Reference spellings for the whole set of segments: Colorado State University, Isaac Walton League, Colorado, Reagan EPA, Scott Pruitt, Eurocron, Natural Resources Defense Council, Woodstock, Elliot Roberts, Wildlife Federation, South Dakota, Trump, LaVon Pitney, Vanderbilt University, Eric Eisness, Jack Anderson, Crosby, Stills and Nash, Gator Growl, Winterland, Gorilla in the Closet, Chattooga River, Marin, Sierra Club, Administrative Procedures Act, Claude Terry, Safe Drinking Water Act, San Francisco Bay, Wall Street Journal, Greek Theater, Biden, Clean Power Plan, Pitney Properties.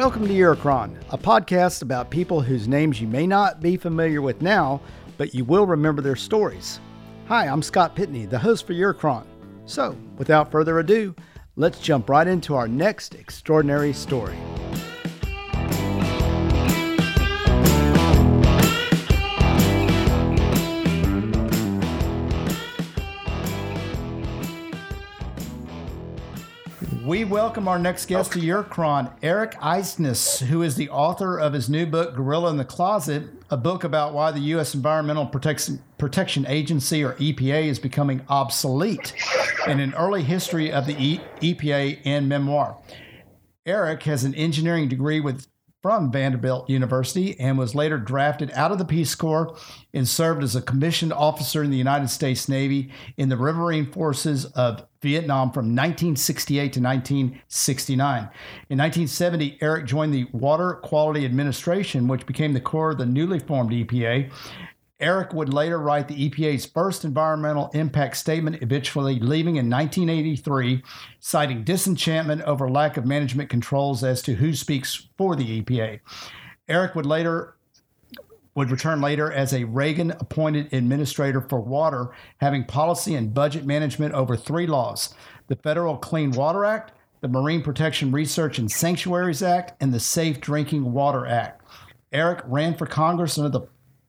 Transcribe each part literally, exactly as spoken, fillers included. Welcome to Eurocron, a podcast about people whose names you may not be familiar with now, but you will remember their stories. Hi, I'm Scott Pitney, the host for Eurocron. So, without further ado, let's jump right into our next extraordinary story. We welcome our next guest okay. to Eurocron, Eric Eisness, who is the author of his new book, Gorilla in the Closet, a book about why the U S Environmental Protection, Protection Agency, or E P A, is becoming obsolete, and an early history of the E P A and memoir. Eric has an engineering degree with from Vanderbilt University and was later drafted out of the Peace Corps and served as a commissioned officer in the United States Navy in the Riverine Forces of Vietnam from nineteen sixty-eight to nineteen sixty-nine. In nineteen seventy, Eric joined the Water Quality Administration, which became the core of the newly formed E P A. Eric would later write the E P A's first environmental impact statement, eventually leaving in nineteen eighty-three, citing disenchantment over lack of management controls as to who speaks for the E P A. Eric would later would return later as a Reagan-appointed administrator for water, having policy and budget management over three laws: the Federal Clean Water Act, the Marine Protection Research and Sanctuaries Act, and the Safe Drinking Water Act. Eric ran for Congress under the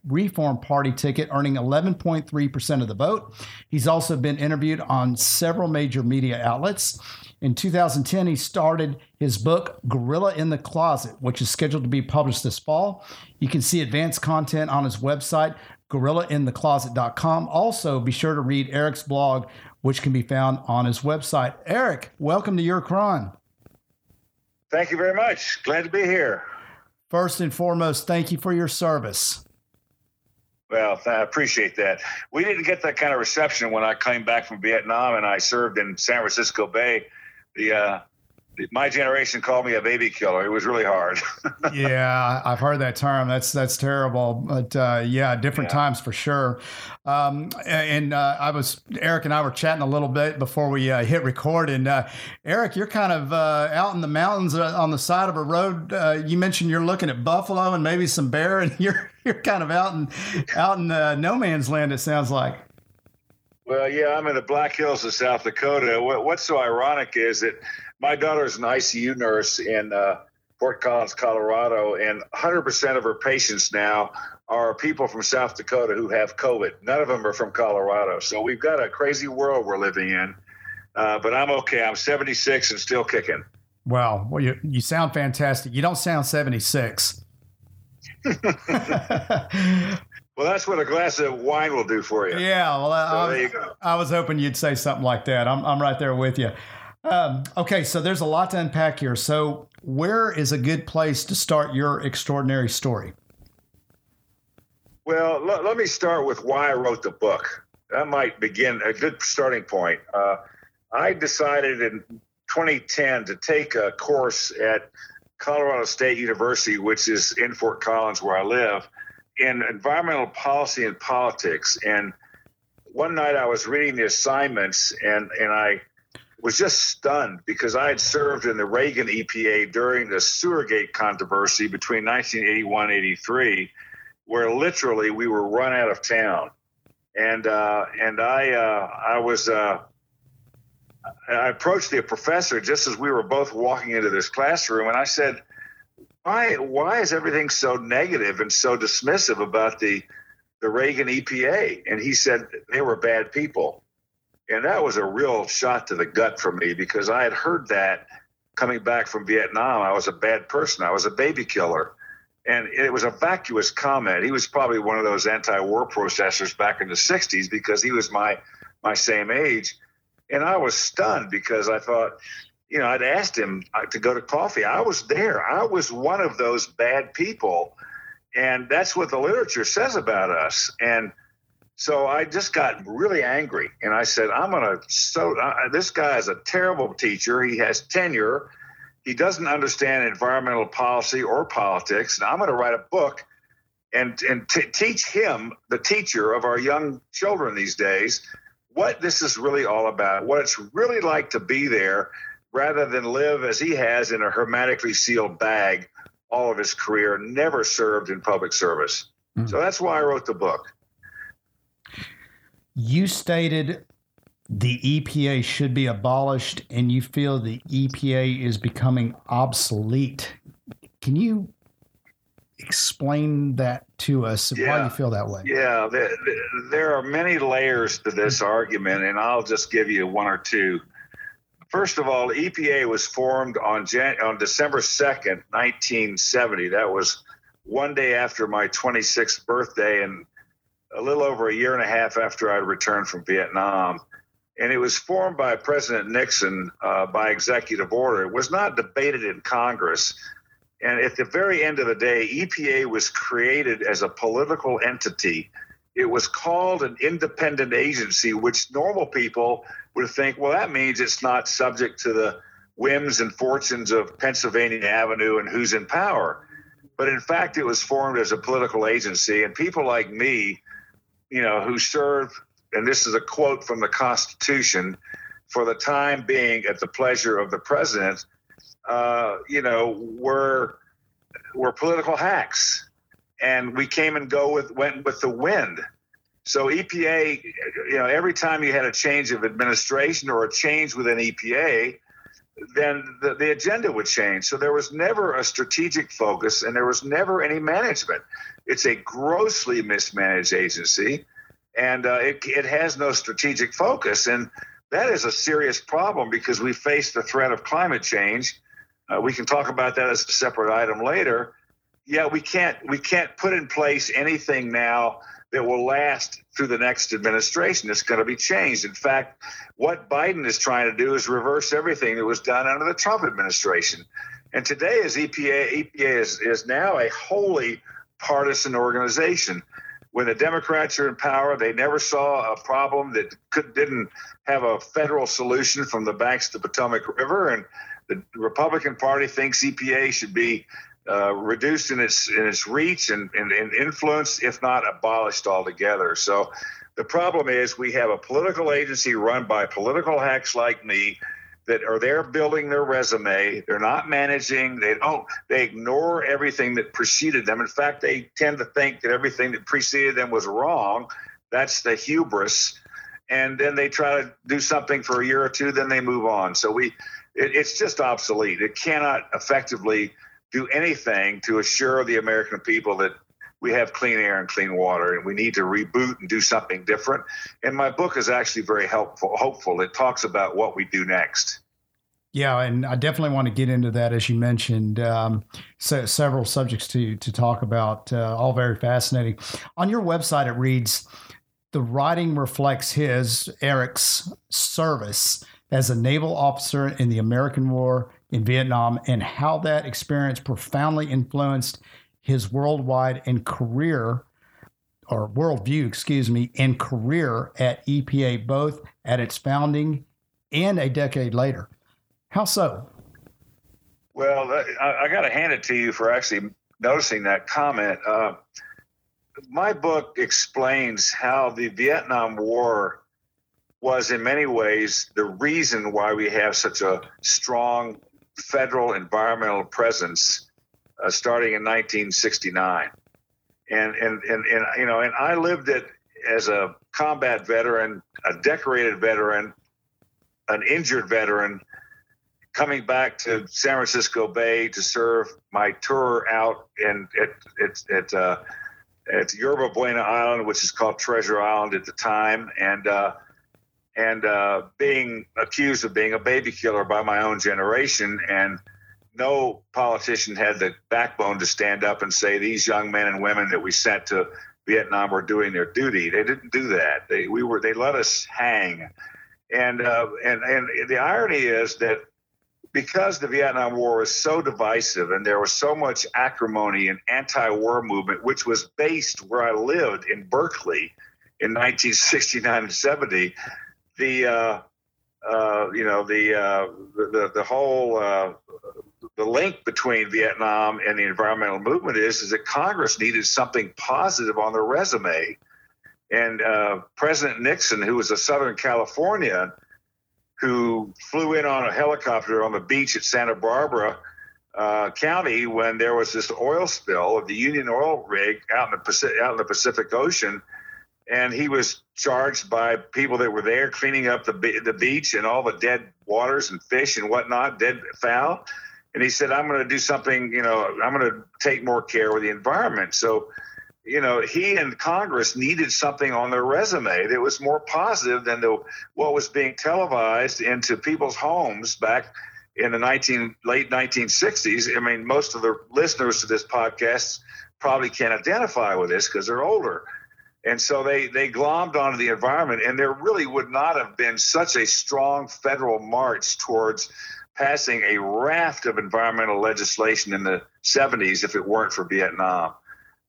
Reform Party ticket, earning eleven point three percent of the vote. He's also been interviewed on several major media outlets. In two thousand ten, he started his book, Gorilla in the Closet, which is scheduled to be published this fall. You can see advanced content on his website, Gorilla in the Closet dot com. Also, be sure to read Eric's blog, which can be found on his website. Eric, welcome to Eurocron. Thank you very much. Glad to be here. First and foremost, thank you for your service. Well, I appreciate that. We didn't get that kind of reception when I came back from Vietnam and I served in San Francisco Bay. The, uh, the my generation called me a baby killer. It was really hard. Yeah, I've heard that term. That's that's terrible. But uh, yeah, different yeah. times for sure. Um, and uh, I was Eric and I were chatting a little bit before we uh, hit record. And uh, Eric, you're kind of uh, out in the mountains uh, on the side of a road. Uh, you mentioned you're looking at buffalo and maybe some bear, and you're. You're kind of out in out in uh, no man's land, it sounds like. Well, yeah, I'm in the Black Hills of South Dakota. What, what's so ironic is that my daughter is an I C U nurse in uh, Fort Collins, Colorado, and one hundred percent of her patients now are people from South Dakota who have COVID. None of them are from Colorado. So we've got a crazy world we're living in. Uh, but I'm okay. I'm seventy-six and still kicking. Wow. Well, you you sound fantastic. You don't sound seventy-six. Well, that's what a glass of wine will do for you. Yeah, well, I, so I, there you go. I was hoping you'd say something like that. I'm I'm right there with you. Um, okay, so there's a lot to unpack here. So where is a good place to start your extraordinary story? Well, l- let me start with why I wrote the book. That might begin a good starting point. Uh, I decided in twenty ten to take a course at Colorado State University, which is in Fort Collins where I live, in environmental policy and politics. And one night I was reading the assignments and, and I was just stunned because I had served in the Reagan E P A during the Sewergate controversy between nineteen eighty-one and eighty-three, where literally we were run out of town. And, uh, and I, uh, I was, uh, I approached the professor just as we were both walking into this classroom, and I said, why why is everything so negative and so dismissive about the the Reagan E P A? And he said they were bad people. And that was a real shot to the gut for me because I had heard that coming back from Vietnam. I was a bad person. I was a baby killer. And it was a vacuous comment. He was probably one of those anti-war protesters back in the sixties because he was my my same age. And I was stunned because I thought, you know, I'd asked him to go to coffee. I was there. I was one of those bad people. And that's what the literature says about us. And so I just got really angry. And I said, I'm going to, so uh, this guy is a terrible teacher. He has tenure. He doesn't understand environmental policy or politics. And I'm going to write a book and, and t- teach him, the teacher of our young children these days, what this is really all about, what it's really like to be there rather than live as he has in a hermetically sealed bag all of his career, never served in public service. Mm-hmm. So that's why I wrote the book. You stated the E P A should be abolished, and you feel the E P A is becoming obsolete. Can you explain that to us? Yeah. Why do you feel that way? Yeah, there are many layers to this argument, and I'll just give you one or two. First of all, E P A was formed on Jan- on December second, nineteen seventy. That was one day after my twenty-sixth birthday and a little over a year and a half after I returned from Vietnam. And it was formed by President Nixon uh, by executive order. It was not debated in Congress. And at the very end of the day, E P A was created as a political entity. It was called an independent agency, which normal people would think, well, that means it's not subject to the whims and fortunes of Pennsylvania Avenue and who's in power. But in fact, it was formed as a political agency. And people like me, you know, who served, and this is a quote from the Constitution, for the time being at the pleasure of the president, uh, you know, were, were political hacks. And we came and go with went with the wind. So E P A, you know, every time you had a change of administration or a change within E P A, then the, the agenda would change. So there was never a strategic focus, and there was never any management. It's a grossly mismanaged agency, and uh, it, it has no strategic focus. And that is a serious problem because we face the threat of climate change. Uh, we can talk about that as a separate item later. Yeah, we can't we can't put in place anything now that will last through the next administration. It's going to be changed. In fact, what Biden is trying to do is reverse everything that was done under the Trump administration. And today is E P A, E P A is, is now a wholly partisan organization. When the Democrats are in power, they never saw a problem that could, didn't have a federal solution from the banks of the Potomac River. And the Republican Party thinks E P A should be Uh, reduced in its in its reach and, and, and influence, if not abolished altogether. So the problem is we have a political agency run by political hacks like me that are there building their resume. They're not managing. They don't. They ignore everything that preceded them. In fact, they tend to think that everything that preceded them was wrong. That's the hubris. And then they try to do something for a year or two, then they move on. So we, it, it's just obsolete. It cannot effectively do anything to assure the American people that we have clean air and clean water, and we need to reboot and do something different. And my book is actually very helpful, hopeful. It talks about what we do next. Yeah, and I definitely want to get into that, as you mentioned. Um, so several subjects to, to talk about, uh, all very fascinating. On your website, it reads, "The writing reflects his, Eric's, service as a naval officer in the American War in Vietnam, and how that experience profoundly influenced his worldwide and career, or worldview, excuse me, and career at E P A, both at its founding and a decade later." How so? Well, I, I got to hand it to you for actually noticing that comment. Uh, my book explains how the Vietnam War was in many ways the reason why we have such a strong federal environmental presence uh, starting in nineteen sixty-nine. And, and, and, and, you know, and I lived it as a combat veteran, a decorated veteran, an injured veteran, coming back to San Francisco Bay to serve my tour out in, at, at, at, uh, at Yerba Buena Island, which is called Treasure Island at the time. And, uh, and uh, being accused of being a baby killer by my own generation. And no politician had the backbone to stand up and say, these young men and women that we sent to Vietnam were doing their duty. They didn't do that. They, we were, they let us hang. And, uh, and, and the irony is that because the Vietnam War was so divisive and there was so much acrimony and anti-war movement, which was based where I lived in Berkeley in nineteen sixty-nine and seventy, The uh, uh, you know the, uh, the the whole uh, the link between Vietnam and the environmental movement is is that Congress needed something positive on their resume, and uh, President Nixon, who was a Southern Californian, who flew in on a helicopter on the beach at Santa Barbara uh, County when there was this oil spill of the Union oil rig out in the Pacific, out in the Pacific Ocean. And he was charged by people that were there cleaning up the the beach and all the dead waters and fish and whatnot, dead fowl. And he said, I'm going to do something, you know, I'm going to take more care with the environment. So, you know, he and Congress needed something on their resume that was more positive than the what was being televised into people's homes back in the nineteen late nineteen sixties. I mean, most of the listeners to this podcast probably can't identify with this because they're older. And so they, they glommed onto the environment, and there really would not have been such a strong federal march towards passing a raft of environmental legislation in the seventies if it weren't for Vietnam.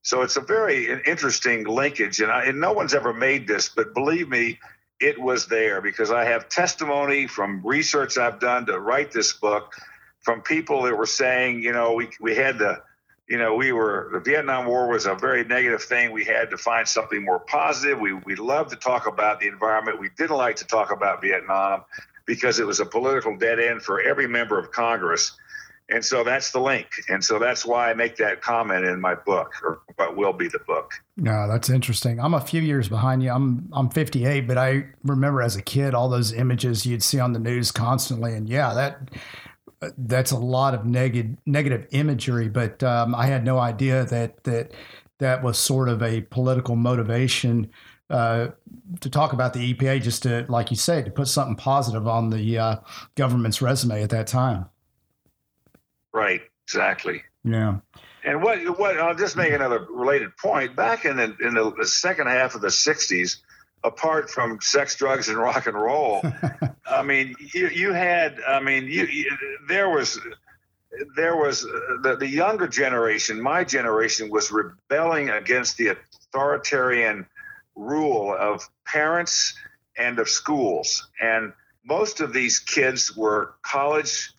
So it's a very interesting linkage, and, I, and no one's ever made this, but believe me, it was there, because I have testimony from research I've done to write this book from people that were saying, you know, we we had the You know, we were, the Vietnam War was a very negative thing. We had to find something more positive. We we loved to talk about the environment. We didn't like to talk about Vietnam because it was a political dead end for every member of Congress. And so that's the link. And so that's why I make that comment in my book, or what will be the book. No, that's interesting. I'm a few years behind you. I'm I'm fifty-eight, but I remember as a kid, all those images you'd see on the news constantly. And yeah, that... that's a lot of negative negative imagery, but um, I had no idea that that that was sort of a political motivation uh, to talk about the E P A, just to, like you say, to put something positive on the uh, government's resume at that time. Right, exactly. Yeah. And what what I'll just make another related point. Back in the, in the second half of the sixties, apart from sex, drugs, and rock and roll, I mean, you, you had, I mean, you, you, there was, there was uh, the, the younger generation, my generation, was rebelling against the authoritarian rule of parents and of schools. And most of these kids were college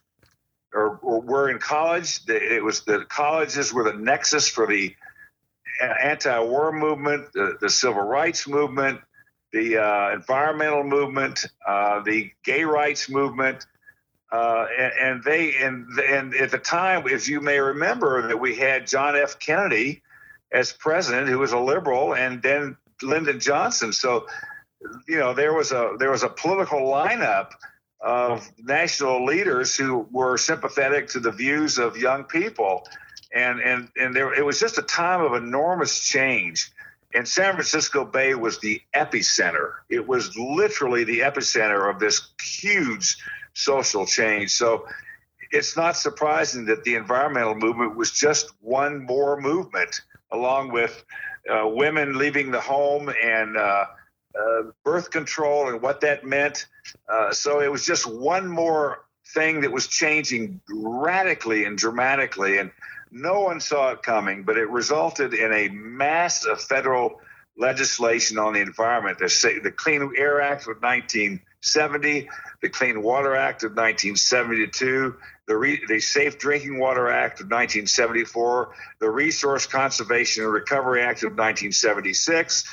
or, or were in college. It was the colleges were the nexus for the anti-war movement, the, the civil rights movement, the uh, environmental movement, uh, the gay rights movement, uh, and, and they and and at the time, if you may remember, that we had John F. Kennedy as president, who was a liberal, and then Lyndon Johnson. So, you know, there was a there was a political lineup of national leaders who were sympathetic to the views of young people, and and and there it was just a time of enormous change. And San Francisco Bay was the epicenter. It was literally the epicenter of this huge social change. So it's not surprising that the environmental movement was just one more movement, along with uh, women leaving the home and uh, uh, birth control and what that meant. Uh, so it was just one more thing that was changing radically and dramatically. And no one saw it coming, but it resulted in a mass of federal legislation on the environment. The, the Clean Air Act of nineteen seventy, the Clean Water Act of nineteen seventy-two, the, Re, the Safe Drinking Water Act of nineteen seventy-four, the Resource Conservation and Recovery Act of nineteen seventy-six,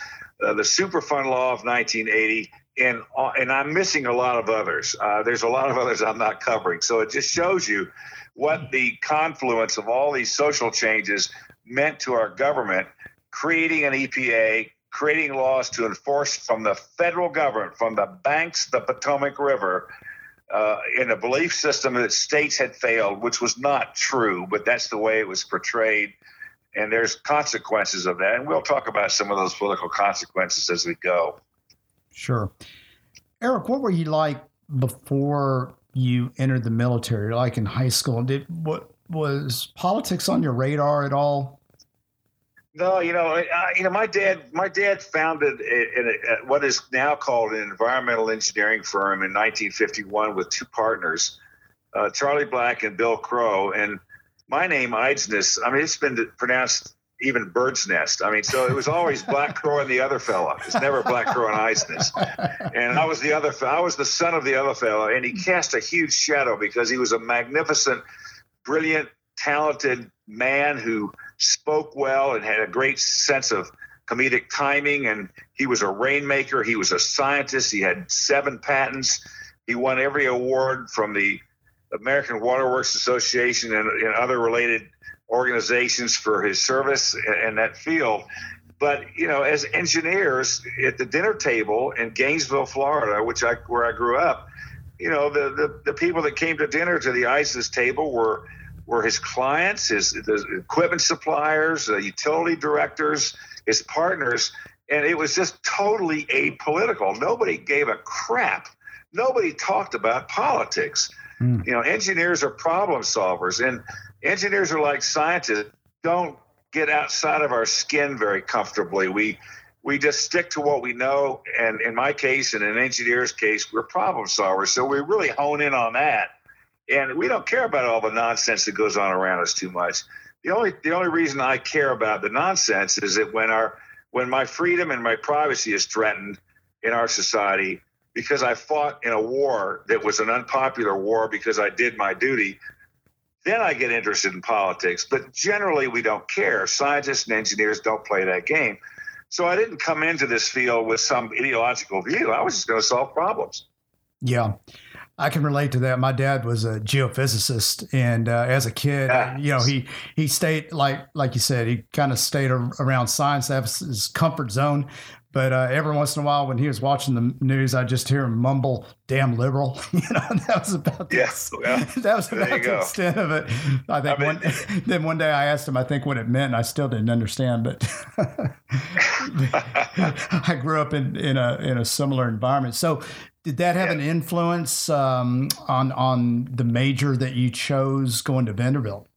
uh, the Superfund Law of nineteen eighty, and, and I'm missing a lot of others. Uh, there's a lot of others I'm not covering. So it just shows you what the confluence of all these social changes meant to our government, creating an E P A, creating laws to enforce from the federal government, from the banks, the Potomac River, uh, in a belief system that states had failed, which was not true, but that's the way it was portrayed. And there's consequences of that. And we'll talk about some of those political consequences as we go. Sure. Eric, what were you like before you entered the military, like in high school? Did what was politics on your radar at all? No, you know, I, you know, my dad, my dad founded a, a, a, what is now called an environmental engineering firm in nineteen fifty-one with two partners, uh, Charlie Black and Bill Crow, and my name Eisness. I mean, it's been pronounced even bird's nest. I mean, so it was always Black Crow and the other fella. It's never Black Crow and Eisness. And I was the other, I was the son of the other fella, and he cast a huge shadow because he was a magnificent, brilliant, talented man who spoke well and had a great sense of comedic timing. And he was a rainmaker. He was a scientist. He had seven patents. He won every award from the American Waterworks Association and, and other related organizations for his service in that field. But, you know, as engineers at the dinner table in Gainesville, Florida, which I where I grew up, you know, the, the, the people that came to dinner to the ISIS table were were his clients, his the equipment suppliers, the utility directors, his partners. And it was just totally apolitical. Nobody gave a crap. Nobody talked about politics. Mm. You know, engineers are problem solvers, and engineers are like scientists. Don't get outside of our skin very comfortably. We we just stick to what we know. And in my case, and in an engineer's case, we're problem solvers. So we really hone in on that. And we don't care about all the nonsense that goes on around us too much. The only the only reason I care about the nonsense is that when our when my freedom and my privacy is threatened in our society, because I fought in a war that was an unpopular war because I did my duty, then I get interested in politics. But generally, we don't care. Scientists and engineers don't play that game. So I didn't come into this field with some ideological view. I was just going to solve problems. Yeah, I can relate to that. My dad was a geophysicist, and uh, as a kid, yeah. you know, he he stayed like like you said, he kind of stayed a, around science. That was his comfort zone. But uh, every once in a while, when he was watching the news, I just hear him mumble, "Damn liberal," you know. That was about the, yes, well, that was about the extent of it. I think. I mean, one, then one day I asked him, I think, what it meant, and I still didn't understand. But I grew up in, in a in a similar environment. So, did that have yeah. an influence um, on on the major that you chose going to Vanderbilt?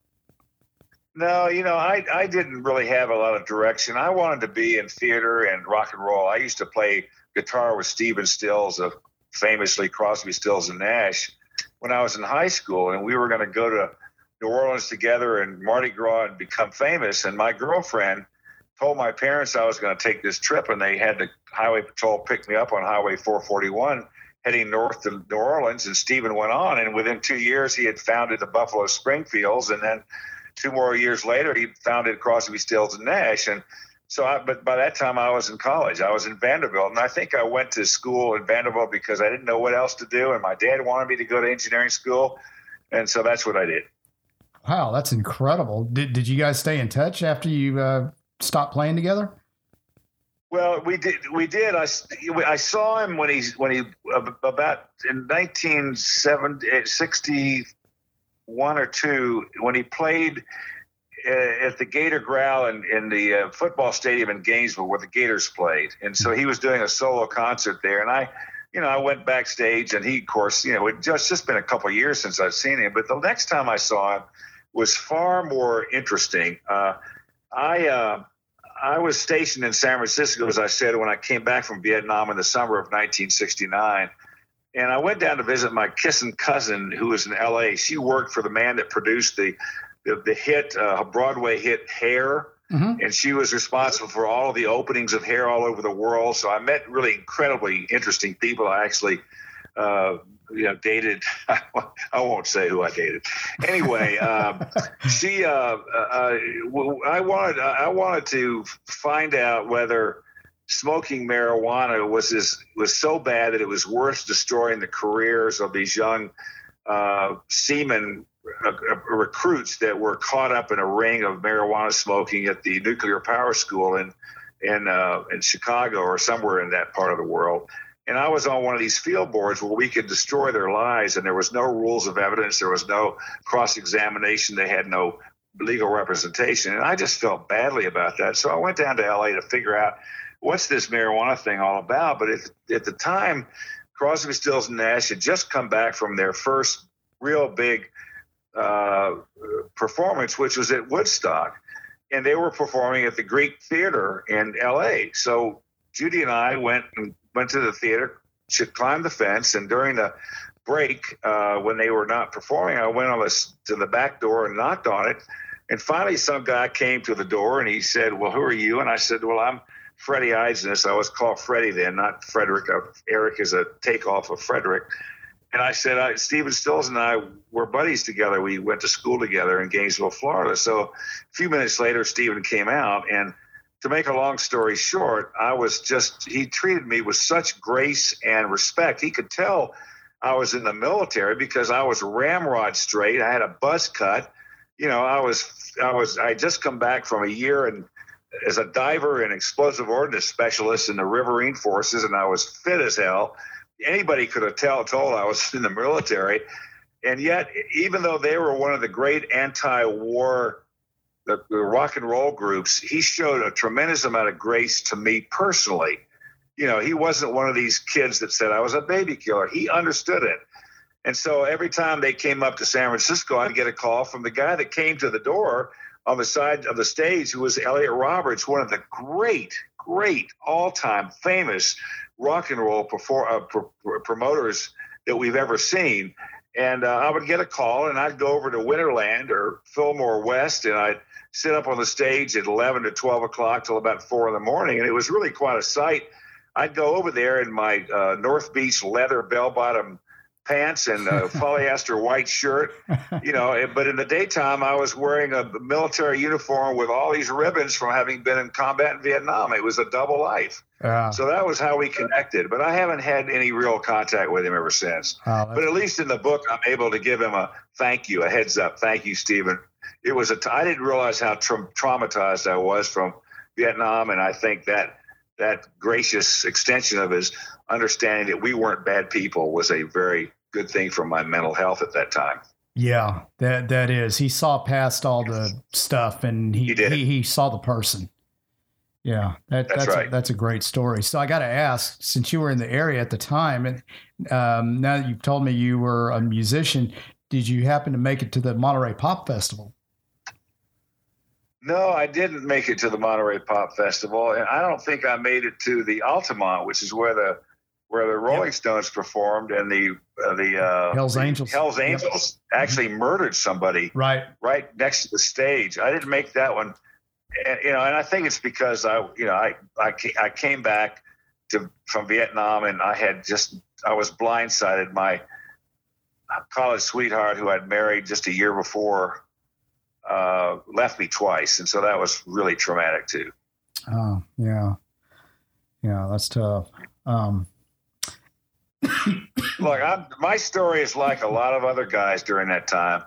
No, you know, I, I didn't really have a lot of direction. I wanted to be in theater and rock and roll. I used to play guitar with Stephen Stills, of famously Crosby, Stills and Nash, when I was in high school. And we were going to go to New Orleans together and Mardi Gras and become famous. And my girlfriend told my parents I was going to take this trip, and they had the highway patrol pick me up on Highway four forty-one heading north to New Orleans. And Stephen went on, and within two years he had founded the Buffalo Springfields, and then two more years later, he founded Crosby, Stills, and Nash. And so, I, but by that time, I was in college. I was in Vanderbilt. And I think I went to school in Vanderbilt because I didn't know what else to do. And my dad wanted me to go to engineering school. And so that's what I did. Wow, that's incredible. Did Did you guys stay in touch after you uh, stopped playing together? Well, we did. We did. I, I saw him when he, when he about in nineteen sixty one or two, when he played uh, at the Gator Growl in, in the uh, football stadium in Gainesville where the Gators played. And so he was doing a solo concert there. And I, you know, I went backstage, and he, of course, you know, it just, just been a couple of years since I've seen him. But the next time I saw him was far more interesting. Uh, I, uh, I was stationed in San Francisco, as I said, when I came back from Vietnam in the summer of nineteen sixty-nine. And I went down to visit my kissing cousin who was in L A. She worked for the man that produced the the, the hit, uh, Broadway hit, Hair. Mm-hmm. And she was responsible for all of the openings of Hair all over the world. So I met really incredibly interesting people. I actually, uh, you know, dated. I won't say who I dated. Anyway, um, she. Uh, uh, I wanted. I wanted to find out whether smoking marijuana was this, was so bad that it was worth destroying the careers of these young uh, seamen uh, recruits that were caught up in a ring of marijuana smoking at the nuclear power school in in, uh, in Chicago or somewhere in that part of the world. And I was on one of these field boards where we could destroy their lives, and there was no rules of evidence. There was no cross-examination. They had no legal representation. And I just felt badly about that. So I went down to L A to figure out, what's this marijuana thing all about? But at, at the time, Crosby, Stills, and Nash had just come back from their first real big uh, performance, which was at Woodstock. And they were performing at the Greek Theater in L A. So Judy and I went and went to the theater, climbed the fence, and during the break, uh, when they were not performing, I went on the, to the back door and knocked on it. And finally, some guy came to the door, and he said, "Well, who are you?" And I said, "Well, I'm Freddie Eisness." I was called Freddie then, not Frederick. Eric is a takeoff of Frederick. And I said, I, Stephen Stills and I were buddies together. We went to school together in Gainesville, Florida. So a few minutes later, Stephen came out. And to make a long story short, I was just, he treated me with such grace and respect. He could tell I was in the military because I was ramrod straight. I had a buzz cut. You know, I was, I was, I just come back from a year and as a diver and explosive ordnance specialist in the Riverine Forces, and I was fit as hell. Anybody could have tell, told I was in the military. And yet, even though they were one of the great anti-war, the, the rock and roll groups, he showed a tremendous amount of grace to me personally. You know, he wasn't one of these kids that said I was a baby killer. He understood it. And so every time they came up to San Francisco, I'd get a call from the guy that came to the door on the side of the stage, who was Elliot Roberts, one of the great, great, all-time famous rock and roll perfor- uh, pr- promoters that we've ever seen. And uh, I would get a call, and I'd go over to Winterland or Fillmore West, and I'd sit up on the stage at eleven to twelve o'clock till about four in the morning, and it was really quite a sight. I'd go over there in my uh, North Beach leather bell-bottom pants and a polyester white shirt, you know, but in the daytime I was wearing a military uniform with all these ribbons from having been in combat in Vietnam. It was a double life. Uh, so that was how we connected, but I haven't had any real contact with him ever since. Uh, but at least in the book, I'm able to give him a thank you, a heads up. Thank you, Stephen. It was a, t- I didn't realize how tra- traumatized I was from Vietnam. And I think that that gracious extension of his understanding that we weren't bad people was a very good thing for my mental health at that time. Yeah, that that is. He saw past all the stuff, and he he, did. he, he saw the person. Yeah, that, that's that's, right. a, that's a great story. So I got to ask, since you were in the area at the time, and um, now that you've told me you were a musician, did you happen to make it to the Monterey Pop Festival? No, I didn't make it to the Monterey Pop Festival, and I don't think I made it to the Altamont, which is where the where the Rolling yep. Stones performed, and the uh, the uh, Hell's Angels Hell's Angels yep. actually mm-hmm. murdered somebody right right next to the stage. I didn't make that one, and, you know, and I think it's because I you know I I, I came back to from Vietnam, and I had just I was blindsided. My college sweetheart, who I'd married just a year before, uh, left me twice. And so that was really traumatic too. Oh yeah. Yeah. That's tough. Um, look, I'm, my story is like a lot of other guys during that time.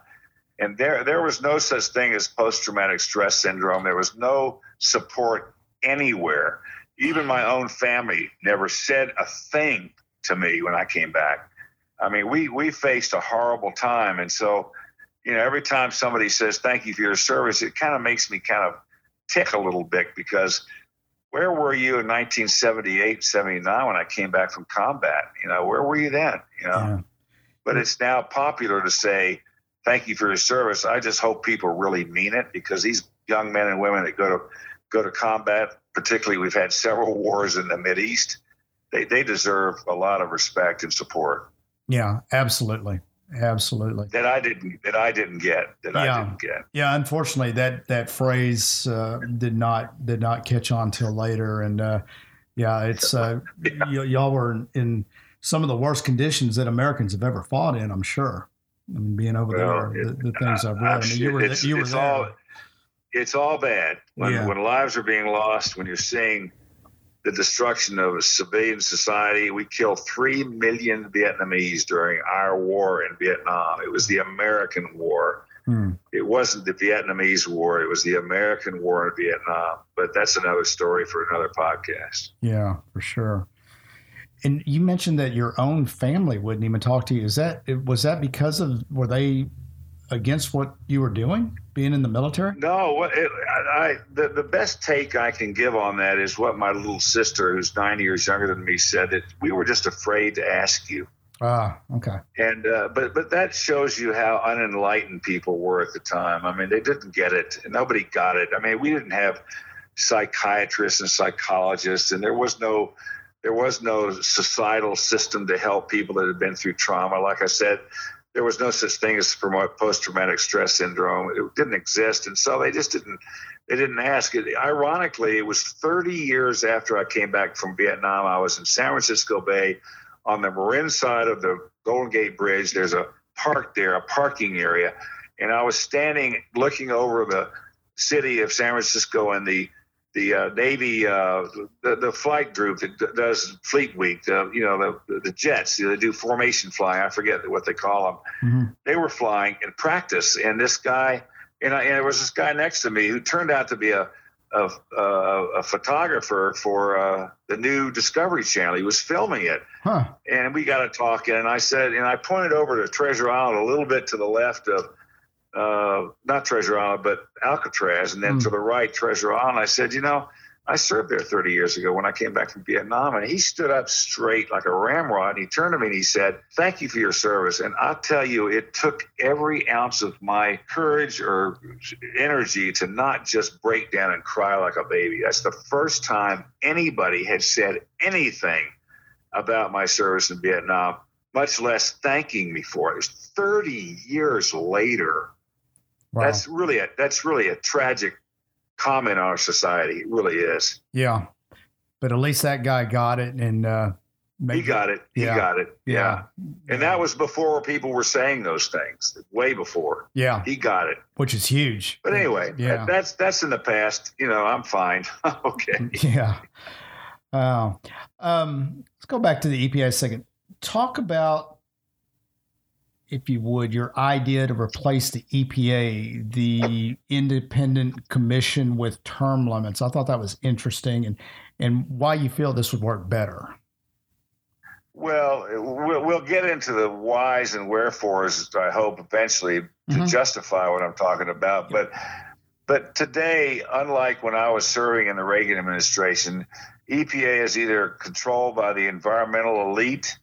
And there, there was no such thing as post-traumatic stress syndrome. There was no support anywhere. Even my own family never said a thing to me when I came back. I mean, we, we faced a horrible time. And so, you know, every time somebody says, thank you for your service, it kind of makes me kind of tick a little bit, because where were you in nineteen seventy-eight, seventy-nine when I came back from combat? You know, where were you then? You know, yeah. But it's now popular to say, thank you for your service. I just hope people really mean it, because these young men and women that go to go to combat, particularly we've had several wars in the Mideast, they, they deserve a lot of respect and support. Yeah, absolutely. Absolutely. That I didn't, that I didn't get, that yeah. I didn't get. Yeah. Unfortunately, that, that phrase, uh, did not, did not catch on till later. And, uh, yeah, it's, uh, yeah. Y- y'all were in, in some of the worst conditions that Americans have ever fought in, I'm sure. I mean, being over well, there, it, the, the things I, I've read, I mean, sure. you were, it's, you were it's there. All, it's all bad when, yeah. when lives are being lost, when you're seeing the destruction of a civilian society. We killed three million Vietnamese during our war in Vietnam. It was the American war. Hmm. It wasn't the Vietnamese war. It was the American war in Vietnam. But that's another story for another podcast. Yeah, for sure. And you mentioned that your own family wouldn't even talk to you. Is that, was that because of, were they against what you were doing, being in the military? No, it, I, the, the best take I can give on that is what my little sister, who's nine years younger than me, said, that we were just afraid to ask you. Ah, okay. And uh, but but that shows you how unenlightened people were at the time. I mean, they didn't get it. Nobody got it. I mean, we didn't have psychiatrists and psychologists, and there was no there was no societal system to help people that had been through trauma. Like I said, there was no such thing as post-traumatic stress syndrome. It didn't exist. And so they just didn't, they didn't ask it. Ironically, it was thirty years after I came back from Vietnam. I was in San Francisco Bay on the Marin side of the Golden Gate Bridge. There's a park there, a parking area. And I was standing looking over the city of San Francisco and the the uh, Navy, uh, the, the flight group that does Fleet Week, the, you know, the, the jets, they do formation flying. I forget what they call them. Mm-hmm. They were flying in practice. And this guy, and, I, and there was this guy next to me who turned out to be a, a, a, a photographer for uh, the new Discovery Channel. He was filming it. Huh. And we got to talking. And I said, and I pointed over to Treasure Island a little bit to the left of, Uh, not Treasure Island, but Alcatraz, and then mm. to the right, Treasure Island. I said, you know, I served there thirty years ago when I came back from Vietnam, and he stood up straight like a ramrod, and he turned to me and he said, thank you for your service. And I'll tell you, it took every ounce of my courage or energy to not just break down and cry like a baby. That's the first time anybody had said anything about my service in Vietnam, much less thanking me for it. It was thirty years later. Wow. That's really a that's really a tragic comment on our society. It really is. Yeah, but at least that guy got it, and uh, he got it. He got it. Yeah, and that was before people were saying those things. Way before. Yeah, he got it, which is huge. But anyway, yeah. that, that's that's in the past. You know, I'm fine. Okay. Yeah. Uh, um, let's go back to the E P A a second. Talk about, if you would, your idea to replace the E P A, the independent commission with term limits. I thought that was interesting, and, and why you feel this would work better. Well, we'll get into the whys and wherefores, I hope, eventually to mm-hmm. justify what I'm talking about. But but today, unlike when I was serving in the Reagan administration, E P A is either controlled by the environmental elite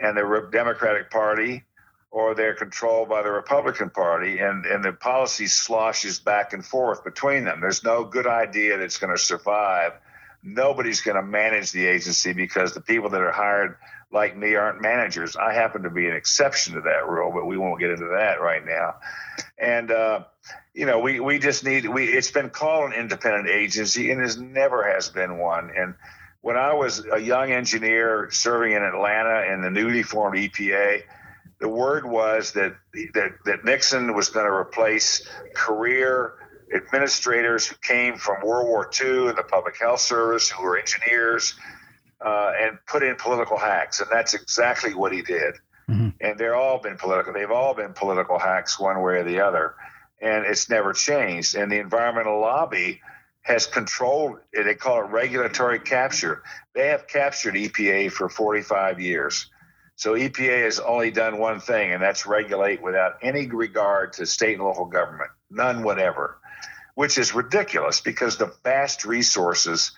and the Democratic Party, or they're controlled by the Republican Party, and, and the policy sloshes back and forth between them. There's no good idea that's going to survive. Nobody's going to manage the agency because the people that are hired like me aren't managers. I happen to be an exception to that rule, but we won't get into that right now. And, uh, you know, we, we just need, we, it's been called an independent agency and it never has been one. And when I was a young engineer serving in Atlanta in the newly formed E P A, the word was that, that that Nixon was going to replace career administrators who came from World War Two and the Public Health Service, who were engineers, uh, and put in political hacks. And that's exactly what he did. Mm-hmm. And they're all been political. They've all been political hacks one way or the other. And it's never changed. And the environmental lobby has controlled it. They call it regulatory capture. They have captured E P A for forty-five years. So E P A has only done one thing, and that's regulate without any regard to state and local government, none whatever, which is ridiculous because the vast resources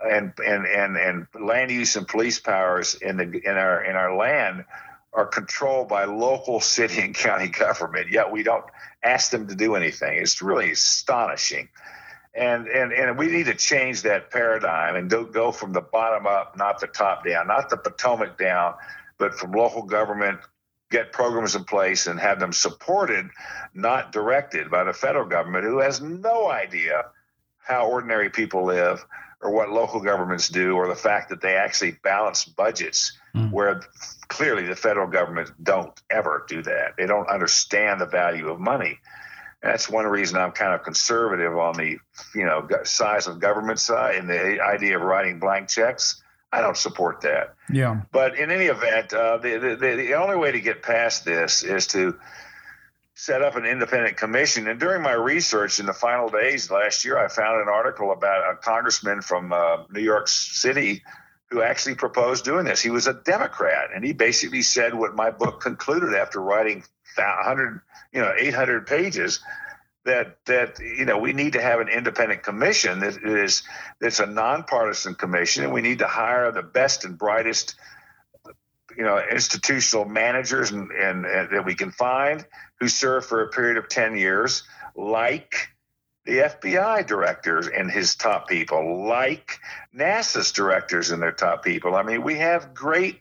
and and, and, and land use and police powers in the in our in our land are controlled by local city and county government, yet we don't ask them to do anything. It's really astonishing. And, and and we need to change that paradigm and go, go from the bottom up, not the top down, not the Potomac down, but from local government, get programs in place and have them supported, not directed by the federal government, who has no idea how ordinary people live or what local governments do, or the fact that they actually balance budgets, mm. where clearly the federal government don't ever do that. They don't understand the value of money. And that's one reason I'm kind of conservative on the, you know, size of government side and the idea of writing blank checks. I don't support that. Yeah. But in any event, uh, the, the the only way to get past this is to set up an independent commission. And during my research in the final days last year, I found an article about a congressman from uh, New York City who actually proposed doing this. He was a Democrat, and he basically said what my book concluded after writing one hundred, you know, eight hundred pages. That that you know we need to have an independent commission that is that's a nonpartisan commission, and we need to hire the best and brightest, you know, institutional managers and, and, and that we can find who serve for a period of ten years, like the F B I directors and his top people, like NASA's directors and their top people. I mean, we have great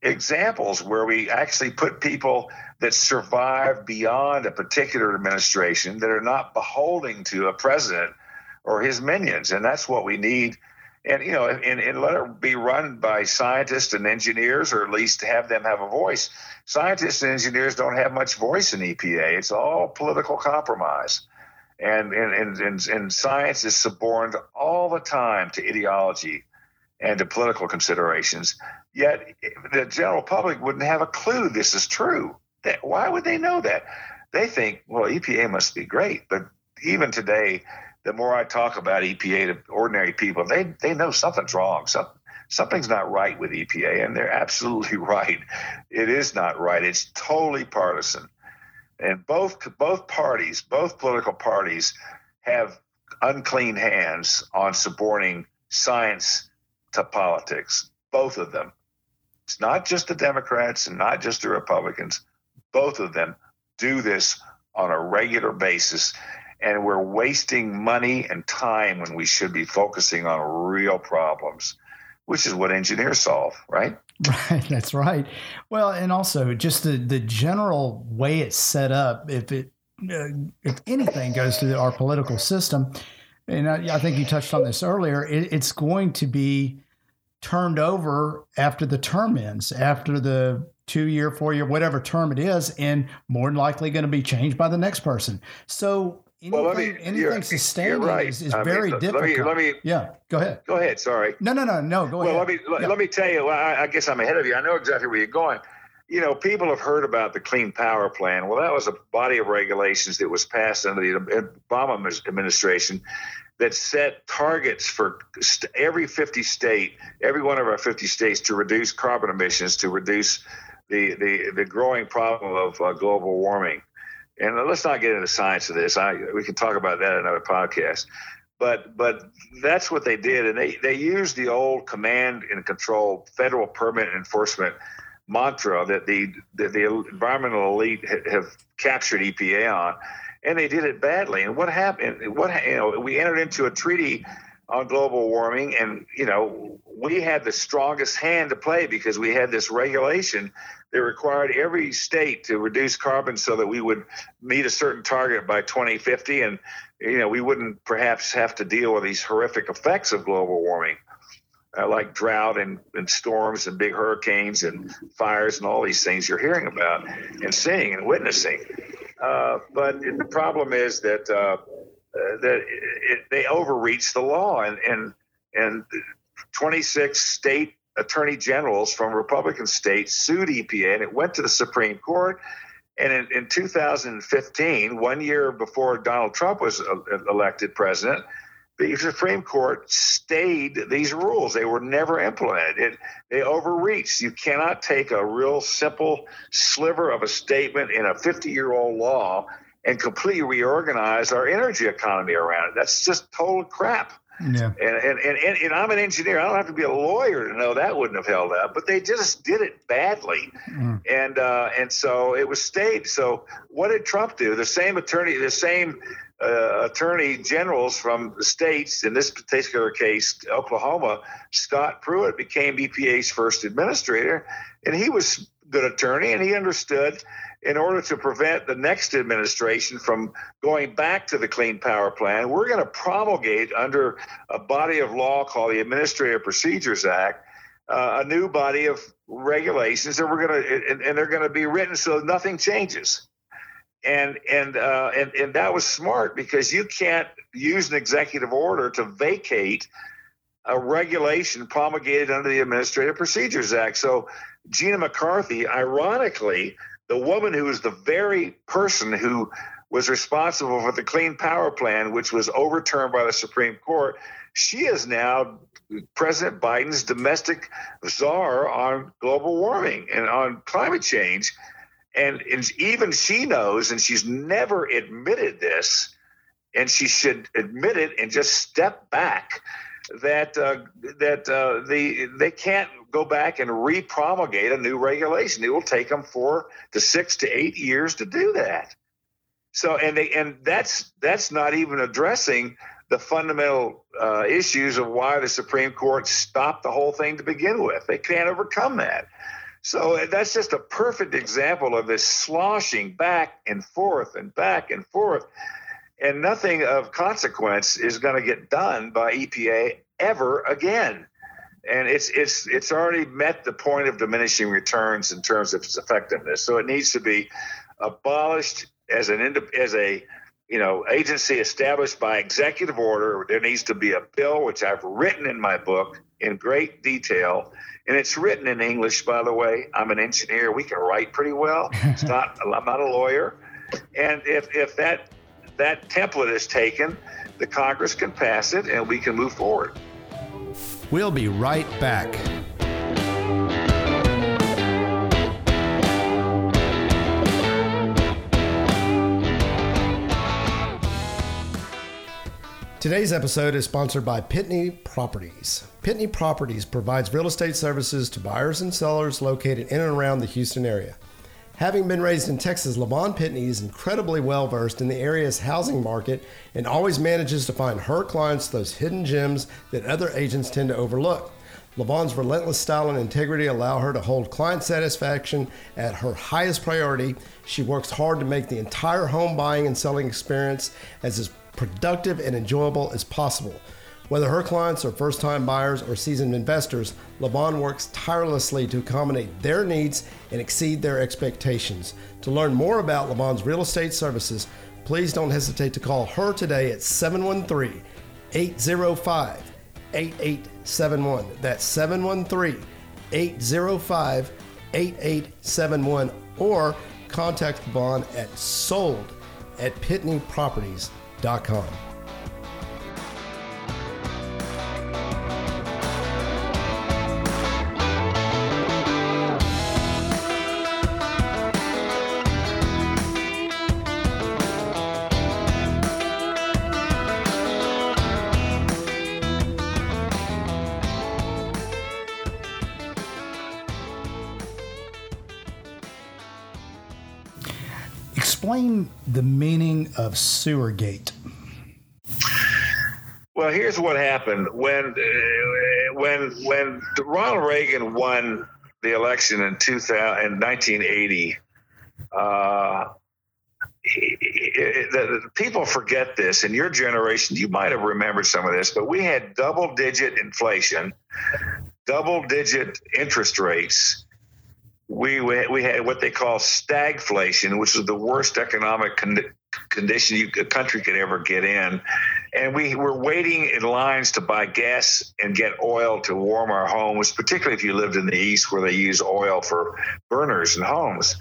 examples where we actually put people that survive beyond a particular administration, that are not beholden to a president or his minions. And that's what we need. And, you know, and, and let it be run by scientists and engineers, or at least have them have a voice. Scientists and engineers don't have much voice in E P A. It's all political compromise. And and, and and science is suborned all the time to ideology and to political considerations. Yet the general public wouldn't have a clue this is true. That, why would they know that? They think, well, E P A must be great. But even today, the more I talk about E P A to ordinary people, they they know something's wrong. Something, something's not right with E P A, and they're absolutely right. It is not right. It's totally partisan. And both both parties, both political parties, have unclean hands on suborning science to politics. Both of them. It's not just the Democrats and not just the Republicans. Both of them do this on a regular basis, and we're wasting money and time when we should be focusing on real problems, which is what engineers solve, right? Right. That's right. Well, and also just the, the general way it's set up, if it, uh, if anything goes through our political system, and I, I think you touched on this earlier, it, it's going to be turned over after the term ends, after the two year, four year, whatever term it is, and more than likely going to be changed by the next person. So anything, well, me, anything sustaining right. is, is very mean, difficult. Let me, let me, yeah, go ahead. Go ahead. Sorry. No, no, no, no. Go well, ahead. Well, let me let, yeah. let me tell you. Well, I, I guess I'm ahead of you. I know exactly where you're going. You know, people have heard about the Clean Power Plan. Well, that was a body of regulations that was passed under the Obama administration that set targets for every fifty state, every one of our fifty states, to reduce carbon emissions, to reduce the the, the growing problem of uh, global warming. And let's not get into the science of this. I, we can talk about that in another podcast. But but that's what they did. And they, they used the old command and control federal permit enforcement mantra that the, the, the environmental elite have captured E P A on. And they did it badly. And what happened? What you know, we entered into a treaty on global warming. And, you know, we had the strongest hand to play because we had this regulation that required every state to reduce carbon so that we would meet a certain target by twenty fifty. And, you know, we wouldn't perhaps have to deal with these horrific effects of global warming, uh, like drought and, and storms and big hurricanes and fires and all these things you're hearing about and seeing and witnessing. Uh, but the problem is that uh, Uh, that it, it, they overreached the law, and, and and twenty-six state attorney generals from Republican states sued E P A, and it went to the Supreme Court. And in, in two thousand fifteen, one year before Donald Trump was elected president, the Supreme Court stayed these rules. They were never implemented. It, they overreached. You cannot take a real simple sliver of a statement in a fifty-year-old law and completely reorganize our energy economy around it. That's just total crap. Yeah. And, and and and I'm an engineer. I don't have to be a lawyer to know that wouldn't have held up. But they just did it badly, mm. and uh, and so it was stayed. So what did Trump do? The same attorney, the same uh, attorney generals from the states. In this particular case, Oklahoma, Scott Pruitt became E P A's first administrator, and he was a good attorney, and he understood. In order to prevent the next administration from going back to the Clean Power Plan, we're going to promulgate under a body of law called the Administrative Procedures Act, uh, a new body of regulations that we're going to, and, and they're going to be written so nothing changes. And and, uh, and and that was smart because you can't use an executive order to vacate a regulation promulgated under the Administrative Procedures Act. So Gina McCarthy, ironically, the woman who was the very person who was responsible for the Clean Power Plan, which was overturned by the Supreme Court, she is now President Biden's domestic czar on global warming and on climate change. And, and even she knows, and she's never admitted this, and she should admit it and just step back, that uh, that uh, the they can't go back and re-promulgate a new regulation. It will take them four to six to eight years to do that. So and they and that's that's not even addressing the fundamental uh, issues of why the Supreme Court stopped the whole thing to begin with. They can't overcome that. So that's just a perfect example of this sloshing back and forth and back and forth. And nothing of consequence is going to get done by E P A ever again. And it's it's it's already met the point of diminishing returns in terms of its effectiveness. So it needs to be abolished as an as a you know, agency established by executive order. There needs to be a bill, which I've written in my book in great detail. And it's written in English, by the way. I'm an engineer. We can write pretty well. It's not, I'm not a lawyer. And if, if that that template is taken, the Congress can pass it and we can move forward. We'll be right back. Today's episode is sponsored by Pitney Properties. Pitney Properties provides real estate services to buyers and sellers located in and around the Houston area. Having been raised in Texas, LaVon Pitney is incredibly well-versed in the area's housing market and always manages to find her clients those hidden gems that other agents tend to overlook. LaVon's relentless style and integrity allow her to hold client satisfaction at her highest priority. She works hard to make the entire home buying and selling experience as is productive and enjoyable as possible. Whether her clients are first-time buyers or seasoned investors, LaVon works tirelessly to accommodate their needs and exceed their expectations. To learn more about LaVon's real estate services, please don't hesitate to call her today at seven one three, eight zero five, eight eight seven one. That's seven one three, eight zero five, eight eight seven one, or contact LaVon at sold at pitney properties dot com. Explain the meaning of Sewergate. Well, here's what happened. When when when Ronald Reagan won the election in nineteen eighty, uh, he, he, the, the people forget this. In your generation, you might have remembered some of this, but we had double-digit inflation, double-digit interest rates. We, we had what they call stagflation, which is the worst economic condition. condition you, a country could ever get in. And we were waiting in lines to buy gas and get oil to warm our homes, particularly if you lived in the East where they use oil for burners and homes.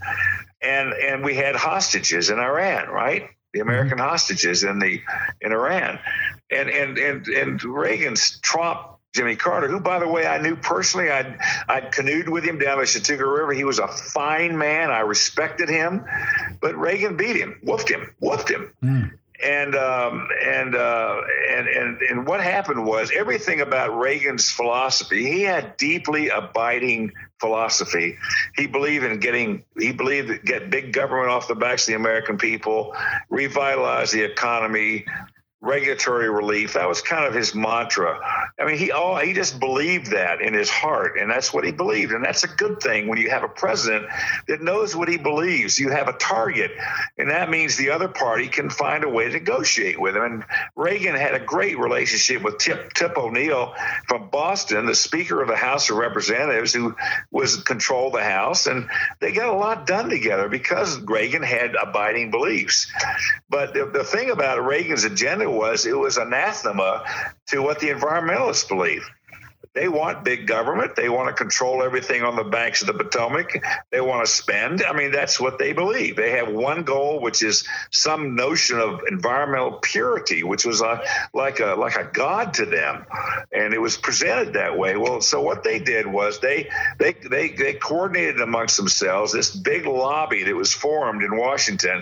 And and we had hostages in Iran, right? The American hostages in the in Iran. And and and, and Reagan's Trump Jimmy Carter, who, by the way, I knew personally. I'd, I'd canoed with him down the Chattooga River. He was a fine man. I respected him. But Reagan beat him, whooped him, whooped him. Mm. And, um, and, uh, and, and, and what happened was everything about Reagan's philosophy, he had deeply abiding philosophy. He believed in getting, he believed that get big government off the backs of the American people, revitalize the economy, regulatory relief. That was kind of his mantra. I mean, he all he just believed that in his heart, and that's what he believed. And that's a good thing when you have a president that knows what he believes. You have a target, and that means the other party can find a way to negotiate with him. And Reagan had a great relationship with Tip, Tip O'Neill from Boston, the Speaker of the House of Representatives, who was controlled the House, and they got a lot done together because Reagan had abiding beliefs. But the, the thing about Reagan's agenda was it was anathema to what the environmentalists believe. They want big government. They want to control everything on the banks of the Potomac. They want to spend. I mean, that's what they believe. They have one goal, which is some notion of environmental purity, which was a, like a like a god to them, and it was presented that way. Well, so what they did was they they they they coordinated amongst themselves this big lobby that was formed in Washington,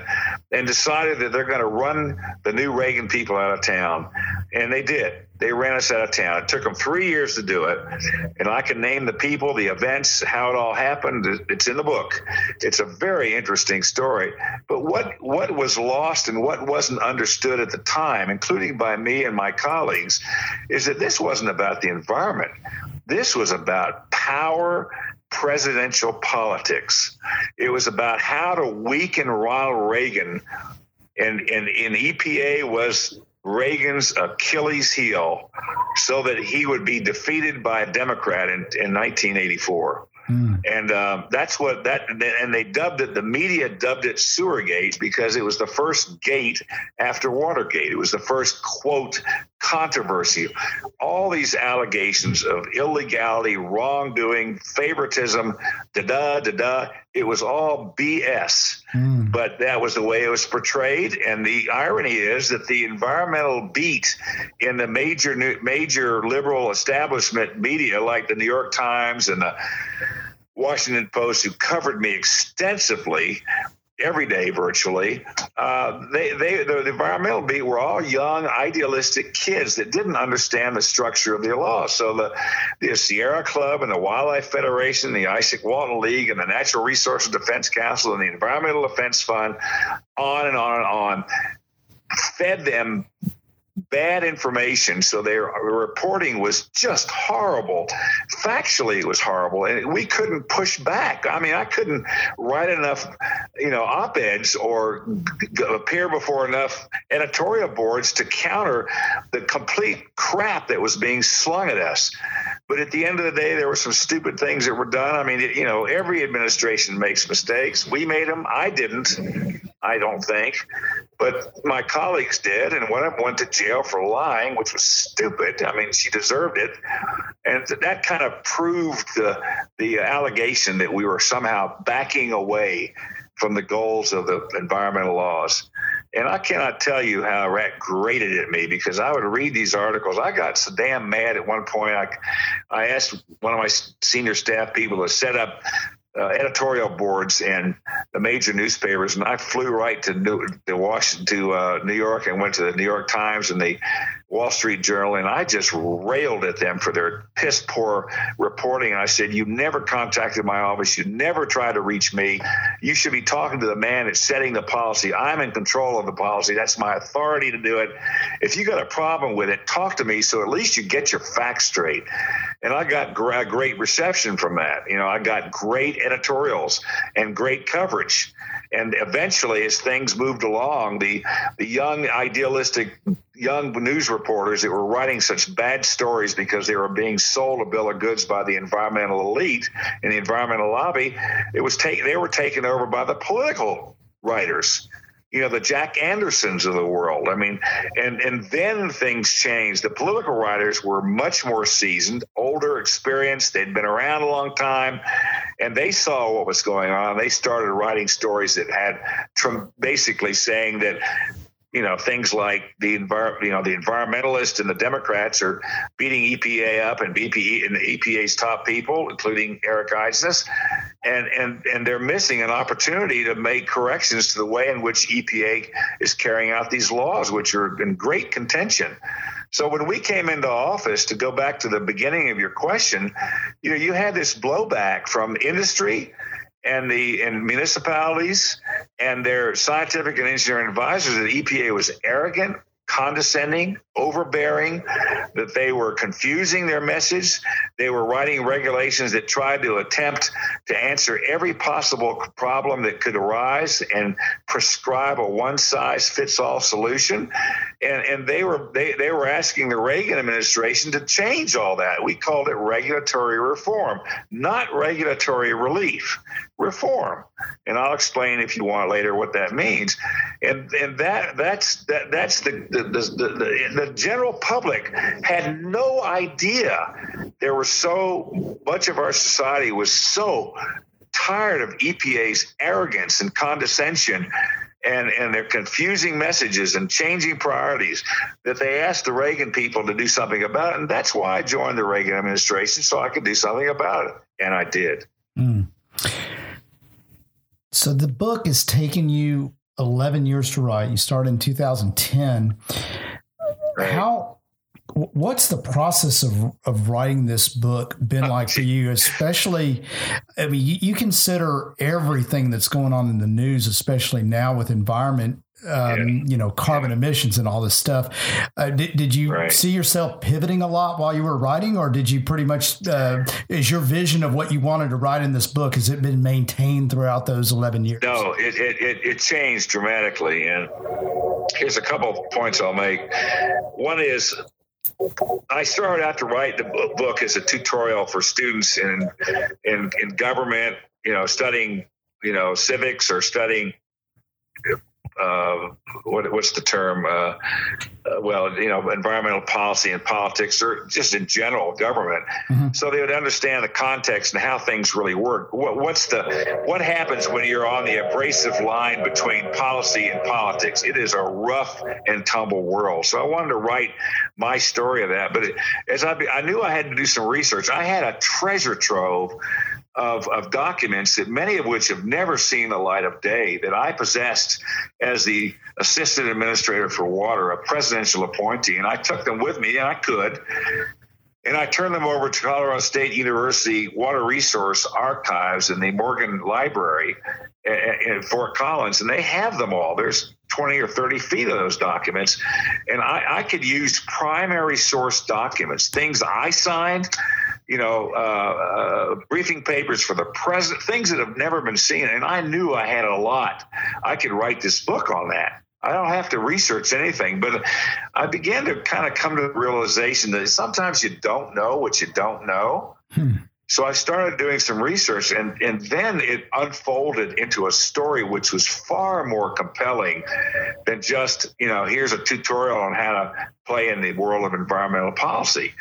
and decided that they're going to run the new Reagan people out of town, and they did. They ran us out of town. It took them three years to do it. And I can name the people, the events, how it all happened. It's in the book. It's a very interesting story. But what, what was lost and what wasn't understood at the time, including by me and my colleagues, is that this wasn't about the environment. This was about power, presidential politics. It was about how to weaken Ronald Reagan. And, and, and E P A was Reagan's Achilles heel so that he would be defeated by a Democrat in, in nineteen eighty-four. Mm. And uh, that's what that, and they dubbed it, the media dubbed it Sewergate because it was the first gate after Watergate. It was the first, quote, controversy. All these allegations of illegality, wrongdoing, favoritism, da-da, da-da, it was all B S. Mm. But that was the way it was portrayed. And the irony is that the environmental beat in the major, major liberal establishment media, like the New York Times and the Washington Post, who covered me extensively every day virtually, uh, they, they, the environmental beat were all young, idealistic kids that didn't understand the structure of the law. So the, the Sierra Club and the Wildlife Federation, the Isaac Walton League and the Natural Resources Defense Council and the Environmental Defense Fund, on and on and on, fed them bad information. So their reporting was just horrible. Factually, it was horrible. And we couldn't push back. I mean, I couldn't write enough, you know, op-eds or g- appear before enough editorial boards to counter the complete crap that was being slung at us. But at the end of the day, there were some stupid things that were done. I mean, it, you know, every administration makes mistakes. We made them. I didn't, I don't think. But my colleagues did, and one of them went to jail for lying, which was stupid. I mean, she deserved it. And that kind of proved the, the allegation that we were somehow backing away from the goals of the environmental laws. And I cannot tell you how that grated at me, because I would read these articles. I got so damn mad at one point. I, I asked one of my senior staff people to set up Uh, editorial boards in the major newspapers, and I flew right to New, to Washington, to uh, New York, and went to the New York Times and the Wall Street Journal, and I just railed at them for their piss poor reporting. And I said, "You never contacted my office. You never tried to reach me. You should be talking to the man that's setting the policy. I'm in control of the policy. That's my authority to do it. If you got a problem with it, talk to me. So at least you get your facts straight." And I got gra- great reception from that. You know, I got great editorials and great coverage. And eventually, as things moved along, the the young, idealistic, young news reporters that were writing such bad stories because they were being sold a bill of goods by the environmental elite and the environmental lobby, it was take, they were taken over by the political writers. You know, the Jack Andersons of the world. I mean, and, and then things changed. The political writers were much more seasoned, older, experienced. They'd been around a long time, and they saw what was going on. They started writing stories that had Trump basically saying that, you know, things like the envir- you know, the environmentalists and the Democrats are beating E P A up and B P E and the E P A's top people, including Eric Eisness, and and and they're missing an opportunity to make corrections to the way in which E P A is carrying out these laws, which are in great contention. So when we came into office, to go back to the beginning of your question, you know, you had this blowback from industry and the and municipalities and their scientific and engineering advisors that E P A was arrogant, condescending, overbearing, that they were confusing their message. They were writing regulations that tried to attempt to answer every possible problem that could arise and prescribe a one-size-fits-all solution. And, and they were they, they were asking the Reagan administration to change all that. We called it regulatory reform, not regulatory relief, reform. And I'll explain, if you want later, what that means. And and that that's that that's the the the, the, the general public had no idea. There were so much of our society was so tired of E P A's arrogance and condescension and, and their confusing messages and changing priorities that they asked the Reagan people to do something about it. And that's why I joined the Reagan administration, so I could do something about it. And I did. Mm. So the book has taken you eleven years to write. You started in two thousand ten. Right. How, what's the process of, of writing this book been like for you? Especially, I mean, you, you consider everything that's going on in the news, especially now with environment, um, yeah. you know, carbon yeah. emissions and all this stuff. Uh, did, did you right. see yourself pivoting a lot while you were writing, or did you pretty much, uh, is your vision of what you wanted to write in this book, has it been maintained throughout those eleven years? No, it, it, it, it changed dramatically. And here's a couple of points I'll make. One is, I started out to write the book as a tutorial for students in in, in government, you know, studying, you know, civics or studying. Uh, what, what's the term? Uh, uh, well, you know, environmental policy and politics, or just in general government. Mm-hmm. So they would understand the context and how things really work. What, what's the what happens when you're on the abrasive line between policy and politics? It is a rough and tumble world. So I wanted to write my story of that. But it, as I, I knew I had to do some research. I had a treasure trove Of, of documents, that many of which have never seen the light of day, that I possessed as the assistant administrator for water, a presidential appointee. And I took them with me, and I could. And I turned them over to Colorado State University Water Resource Archives and the Morgan Library in Fort Collins, and they have them all. There's twenty or thirty feet of those documents. And I, I could use primary source documents, things I signed, you know, uh, uh, briefing papers for the president, things that have never been seen. And I knew I had a lot. I could write this book on that. I don't have to research anything. But I began to kind of come to the realization that sometimes you don't know what you don't know. Hmm. So I started doing some research, and, and then it unfolded into a story which was far more compelling than just, you know, here's a tutorial on how to play in the world of environmental policy.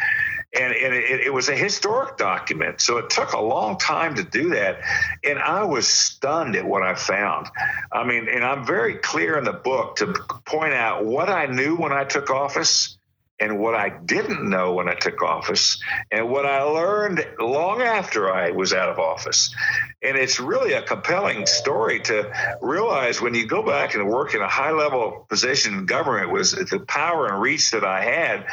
And, and it, it was a historic document, so it took a long time to do that. And I was stunned at what I found. I mean, and I'm very clear in the book to point out what I knew when I took office and what I didn't know when I took office and what I learned long after I was out of office. And it's really a compelling story to realize when you go back and work in a high-level position in government was the power and reach that I had,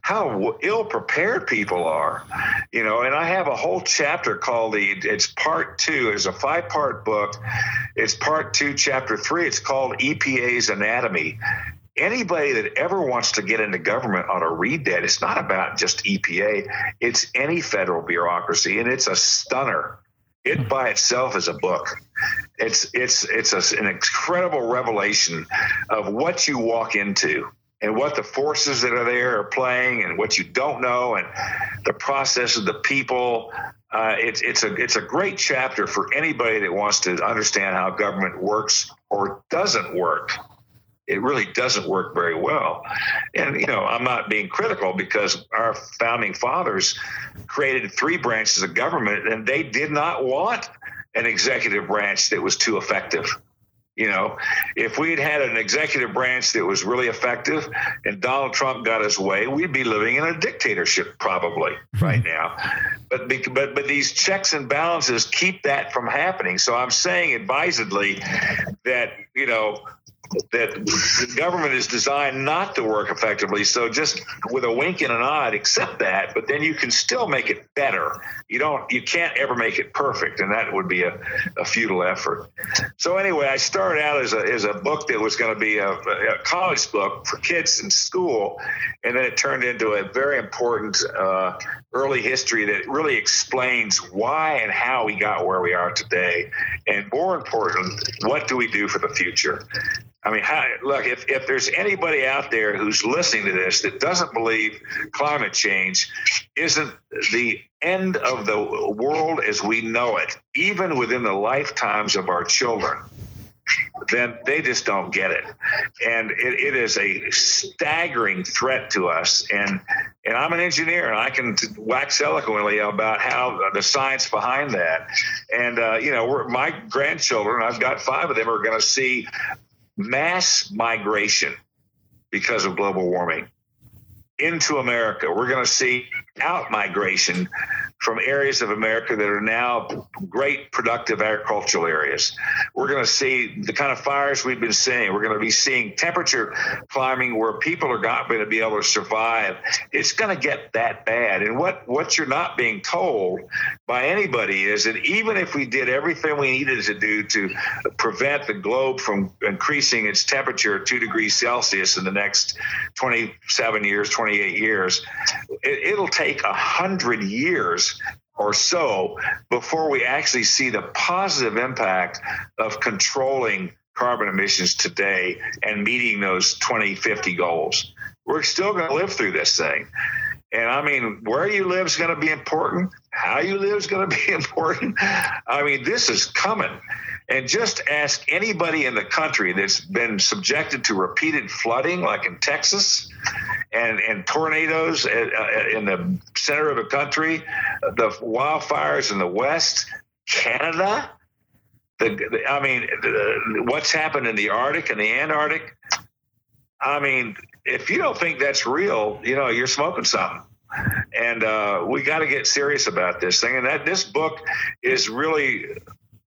how ill-prepared people are, you know. And I have a whole chapter called the, it's part two, it's a five-part book. It's part two, chapter three. It's called E P A's Anatomy. Anybody that ever wants to get into government ought to read that. It's not about just E P A. It's any federal bureaucracy, and it's a stunner. It by itself is a book. It's it's it's a, an incredible revelation of what you walk into, and what the forces that are there are playing, and what you don't know, and the process of the people. Uh, it's it's a it's a great chapter for anybody that wants to understand how government works or doesn't work. It really doesn't work very well. And, you know, I'm not being critical because our founding fathers created three branches of government, and they did not want an executive branch that was too effective. You know, if we had had an executive branch that was really effective and Donald Trump got his way, we'd be living in a dictatorship probably right now. But but but these checks and balances keep that from happening. So I'm saying advisedly that, you know, that the government is designed not to work effectively. So just with a wink and a nod, accept that, but then you can still make it better. You don't, you can't ever make it perfect. And that would be a, a futile effort. So anyway, I started out as a, as a book that was going to be a, a college book for kids in school. And then it turned into a very important uh, early history that really explains why and how we got where we are today. And more important, what do we do for the future? I mean, how, look, if, if there's anybody out there who's listening to this that doesn't believe climate change isn't the end of the world as we know it, even within the lifetimes of our children, then they just don't get it. And it, it is a staggering threat to us. And and I'm an engineer, and I can wax eloquently about how the science behind that. And, uh, you know, we're, my grandchildren, I've got five of them, are going to see mass migration because of global warming into America. We're going to see out migration from areas of America that are now great productive agricultural areas. We're going to see the kind of fires we've been seeing. We're going to be seeing temperature climbing where people are not going to be able to survive. It's going to get that bad. And what, what you're not being told by anybody is that even if we did everything we needed to do to prevent the globe from increasing its temperature two degrees Celsius in the next twenty-seven years, twenty-eight years, it, it'll take a hundred years or so before we actually see the positive impact of controlling carbon emissions today and meeting those twenty fifty goals. We're still going to live through this thing. And I mean, where you live is going to be important. How you live is going to be important. I mean, this is coming. And just ask anybody in the country that's been subjected to repeated flooding, like in Texas, and, and tornadoes in the center of the country, the wildfires in the West, Canada. The, the, I mean, the, what's happened in the Arctic and the Antarctic. I mean, if you don't think that's real, you know, you're smoking something. And uh, we got to get serious about this thing. And that this book is really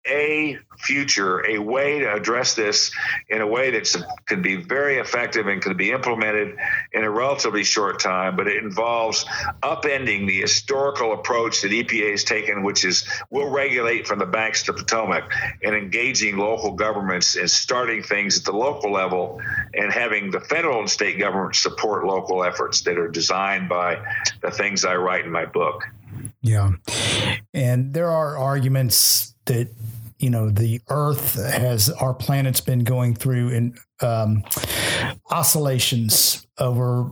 a future, a way to address this in a way that can be very effective and can be implemented in a relatively short time. But it involves upending the historical approach that E P A has taken, which is we'll regulate from the banks to Potomac, and engaging local governments and starting things at the local level and having the federal and state governments support local efforts that are designed by the things I write in my book. Yeah. And there are arguments that, you know, the earth has, our planet's been going through in um, oscillations over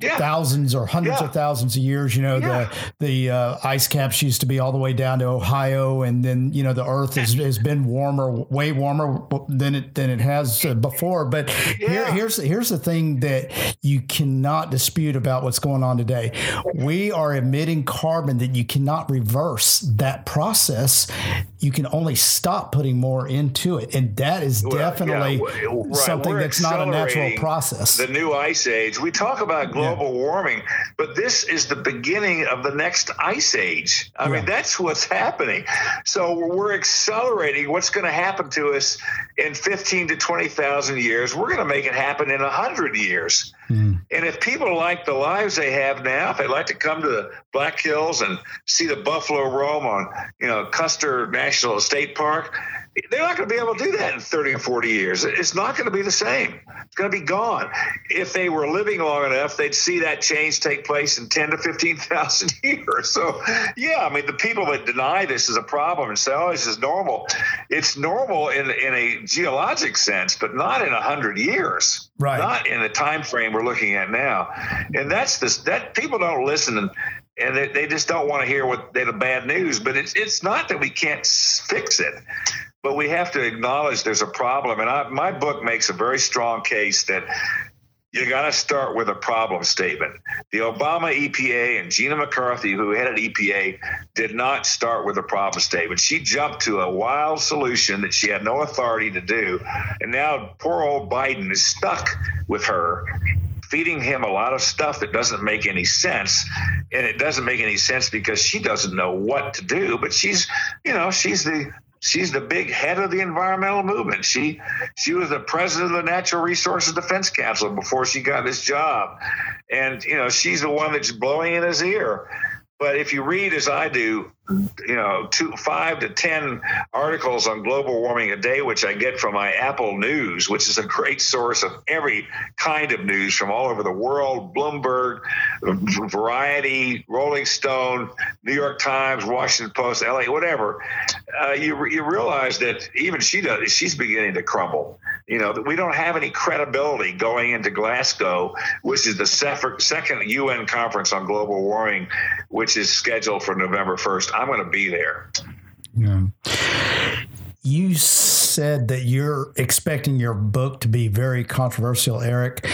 yeah. thousands or hundreds yeah. of thousands of years. You know, yeah. the the uh, ice caps used to be all the way down to Ohio. And then, you know, the earth has, has been warmer, way warmer than it than it has before. But yeah. here, here's, here's the thing that you cannot dispute about what's going on today. We are emitting carbon that you cannot reverse that process. You can only stop putting more into it. And that is definitely yeah, right. something We're that's not a natural process. The new ice age. We talk about global yeah. warming, but this is the beginning of the next ice age. I yeah. mean, that's what's happening. So we're accelerating what's going to happen to us in fifteen to twenty thousand years. We're going to make it happen in one hundred years. Mm. And if people like the lives they have now, if they'd like to come to the Black Hills and see the buffalo roam on, you know, Custer National State Park, they're not going to be able to do that in thirty or forty years. It's not going to be the same. It's going to be gone. If they were living long enough, they'd see that change take place in ten to fifteen thousand years. So, yeah, I mean, the people that deny this is a problem and say, oh, this is normal. It's normal in in a geologic sense, but not in one hundred years. Right. Not in the time frame we're looking at now. And that's this, that people don't listen and And they, they just don't want to hear what the bad news. But it's it's not that we can't fix it, but we have to acknowledge there's a problem. And I, my book makes a very strong case that you got to start with a problem statement. The Obama E P A and Gina McCarthy, who headed E P A, did not start with a problem statement. She jumped to a wild solution that she had no authority to do. And now poor old Biden is stuck with her, feeding him a lot of stuff that doesn't make any sense. And it doesn't make any sense because she doesn't know what to do, but she's, you know, she's the, she's the big head of the environmental movement. She, she was the president of the Natural Resources Defense Council before she got this job. And, you know, she's the one that's blowing in his ear. But if you read, as I do, you know, two, five to ten articles on global warming a day, which I get from my Apple News, which is a great source of every kind of news from all over the world, Bloomberg, Variety, Rolling Stone, New York Times, Washington Post, L A, whatever, uh, you you realize that even she does, she's beginning to crumble. You know, that we don't have any credibility going into Glasgow, which is the second U N conference on global warming, which is scheduled for November first. I'm going to be there. Yeah. You said that you're expecting your book to be very controversial, Eric.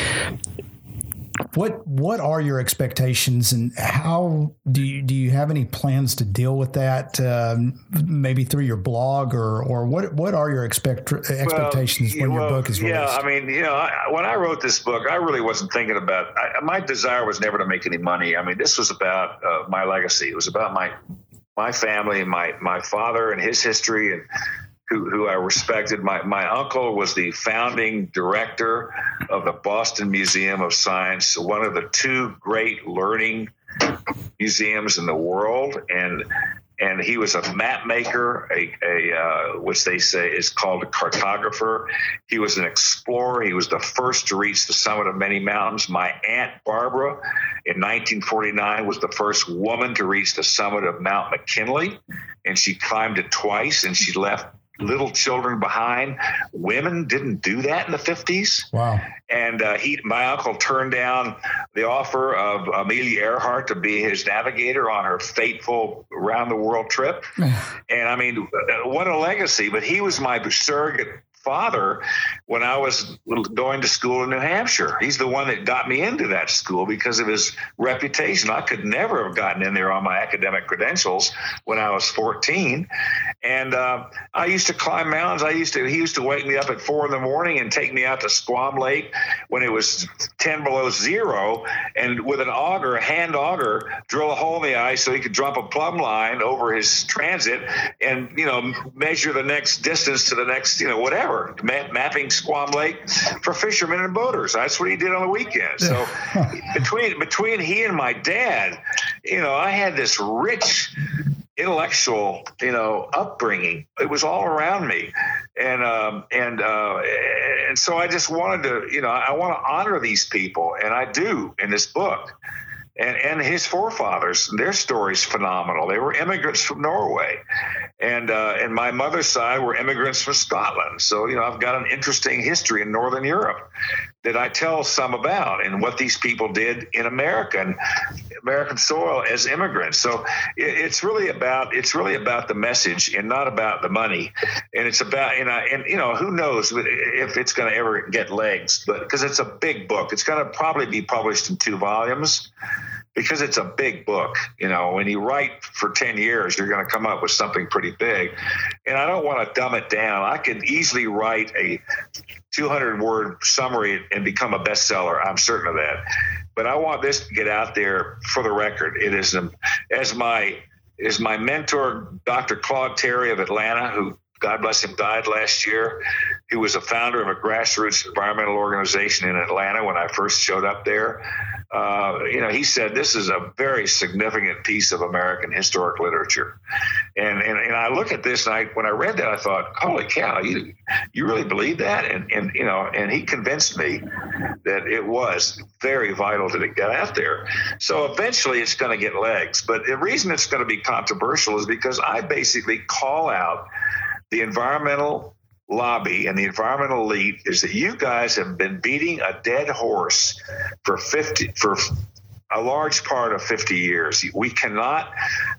What what are your expectations, and how do you, do you have any plans to deal with that? Um, maybe through your blog, or or what what are your expect expectations well, when well, your book is released? Yeah, I mean, you know, I, when I wrote this book, I really wasn't thinking about. I, my desire was never to make any money. I mean, this was about uh, my legacy. It was about my my family, my my father, and his history, and who who I respected. My my uncle was the founding director of the Boston Museum of Science, one of the two great learning museums in the world. And and he was a map maker, a, a uh, which they say is called a cartographer. He was an explorer. He was the first to reach the summit of many mountains. My Aunt Barbara in nineteen forty-nine was the first woman to reach the summit of Mount McKinley, and she climbed it twice, and she left little children behind. Women didn't do that in the fifties. Wow. And uh, he, my uncle turned down the offer of Amelia Earhart to be his navigator on her fateful round the world trip. And I mean, what a legacy, but he was my surrogate father when I was going to school in New Hampshire. He's the one that got me into that school because of his reputation. I could never have gotten in there on my academic credentials when I was fourteen. And uh, I used to climb mountains. I used to, he used to wake me up at four in the morning and take me out to Squam Lake when it was ten below zero and with an auger, a hand auger, drill a hole in the ice so he could drop a plumb line over his transit and, you know, measure the next distance to the next, you know, whatever. Ma- mapping Squam Lake for fishermen and boaters. That's what he did on the weekend. So between between he and my dad, you know, I had this rich intellectual, you know, upbringing. It was all around me. And um, and uh, and so I just wanted to, you know, I want to honor these people, and I do in this book. And, and his forefathers, their story's phenomenal. They were immigrants from Norway. And uh, and my mother's side were immigrants from Scotland. So, you know, I've got an interesting history in Northern Europe that I tell some about and what these people did in America and American soil as immigrants. So it, it's really about it's really about the message and not about the money. And it's about, and, I, and you know, who knows if it's going to ever get legs, but because it's a big book. It's going to probably be published in two volumes. Because it's a big book, you know, when you write for ten years, you're going to come up with something pretty big. And I don't want to dumb it down. I could easily write a two hundred word summary and become a bestseller. I'm certain of that. But I want this to get out there for the record. It is, as my, as my mentor, Doctor Claude Terry of Atlanta, who, God bless him, died last year, who was a founder of a grassroots environmental organization in Atlanta when I first showed up there. Uh, you know, he said, this is a very significant piece of American historic literature. And and, and I look at this, and I, when I read that, I thought, holy cow, you you really believe that? And, and, you know, and he convinced me that it was very vital that it got out there. So eventually it's going to get legs. But the reason it's going to be controversial is because I basically call out the environmental lobby and the environmental elite is that you guys have been beating a dead horse for fifty for a large part of fifty years. We cannot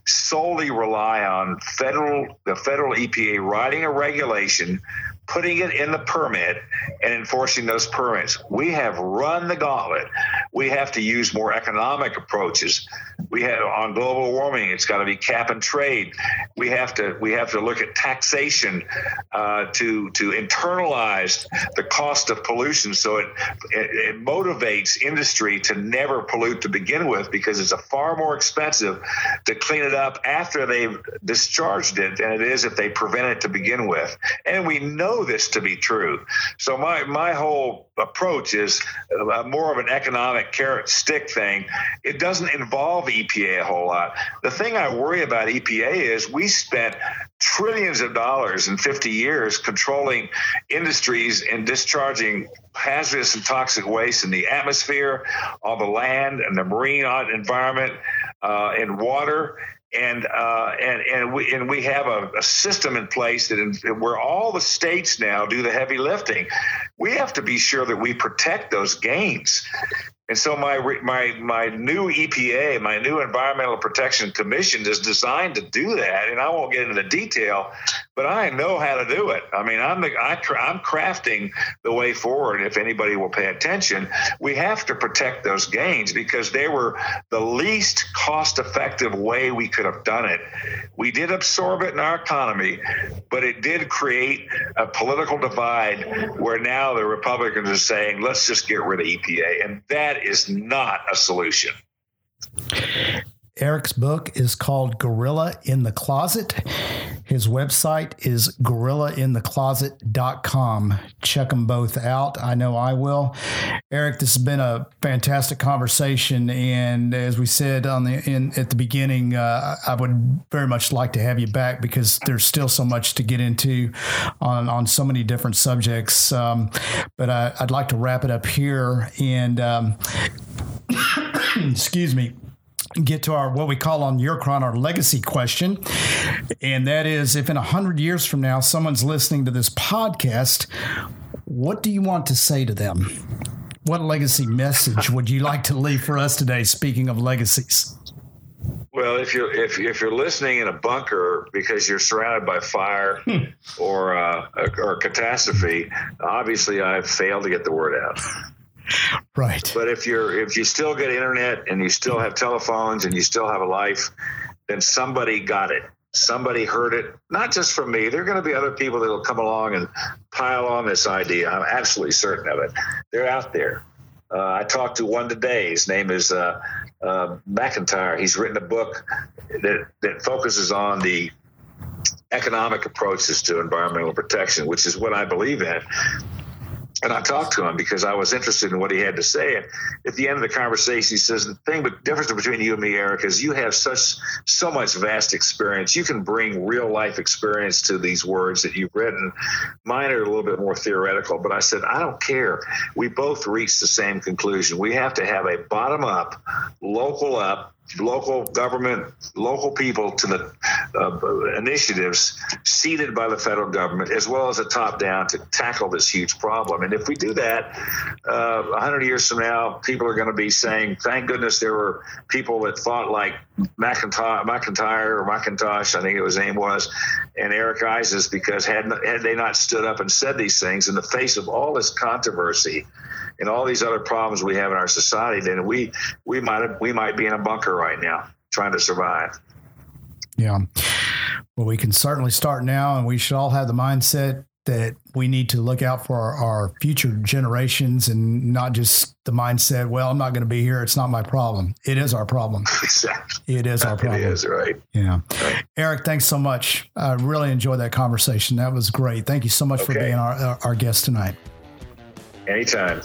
solely rely on federal the federal E P A writing a regulation, putting it in the permit, and enforcing those permits. We have run the gauntlet. We have to use more economic approaches. We have on global warming, it's got to be cap and trade. We have to we have to look at taxation uh, to to internalize the cost of pollution, so it, it it motivates industry to never pollute to begin with, because it's a far more expensive to clean it up after they've discharged it than it is if they prevent it to begin with. And we know this to be true. So my my whole approach is more of an economic carrot stick thing. It doesn't involve E P A a whole lot. The thing I worry about E P A is we spent trillions of dollars in fifty years controlling industries and discharging hazardous and toxic waste in the atmosphere, on the land and the marine environment, uh, and water. And uh, and and we and we have a, a system in place that in, where all the states now do the heavy lifting. We have to be sure that we protect those gains. And so my my my new E P A, my new Environmental Protection Commission, is designed to do that. And I won't get into the detail, but I know how to do it. I mean, I'm the, I, I'm crafting the way forward. If anybody will pay attention, we have to protect those gains because they were the least cost-effective way we could have done it. We did absorb it in our economy, but it did create a political divide where now the Republicans are saying, "Let's just get rid of E P A," and that is not a solution. Eric's book is called Gorilla in the Closet. His website is gorilla in the closet dot com. Check them both out. I know I will. Eric, this has been a fantastic conversation. And as we said on the in, at the beginning, uh, I would very much like to have you back because there's still so much to get into on, on so many different subjects. Um, but I, I'd like to wrap it up here. And um, excuse me. get to our, what we call on Eurocron, our legacy question. And that is, if in one hundred years from now, someone's listening to this podcast, what do you want to say to them? What legacy message would you like to leave for us today, speaking of legacies? Well, if you're if if you're listening in a bunker because you're surrounded by fire hmm. or uh, or catastrophe, obviously I've failed to get the word out. Right. But if you're if you still get internet and you still have telephones and you still have a life, then somebody got it. Somebody heard it. Not just from me. There are going to be other people that will come along and pile on this idea. I'm absolutely certain of it. They're out there. Uh, I talked to one today. His name is uh, uh, McIntyre. He's written a book that, that focuses on the economic approaches to environmental protection, which is what I believe in. And I talked to him because I was interested in what he had to say. And at the end of the conversation, he says, the thing, the difference between you and me, Eric, is you have such so much vast experience. You can bring real life experience to these words that you've written. Mine are a little bit more theoretical. But I said, I don't care. We both reached the same conclusion. We have to have a bottom up, local up, local government, local people to the uh, initiatives seeded by the federal government, as well as a top down to tackle this huge problem. And if we do that, uh, one hundred years from now, people are going to be saying, thank goodness there were people that thought like McIntyre, McIntyre or McIntosh, I think it was name was, and Eric Eisness, because had, had they not stood up and said these things in the face of all this controversy and all these other problems we have in our society, then we we might have, we might be in a bunker right now trying to survive. Yeah. Well, we can certainly start now, and we should all have the mindset that we need to look out for our, our future generations, and not just the mindset, well, I'm not going to be here. It's not my problem. It is our problem. Exactly. It is our problem. It is, right. Yeah. Right. Eric, thanks so much. I really enjoyed that conversation. That was great. Thank you so much okay. for being our, our guest tonight. Anytime.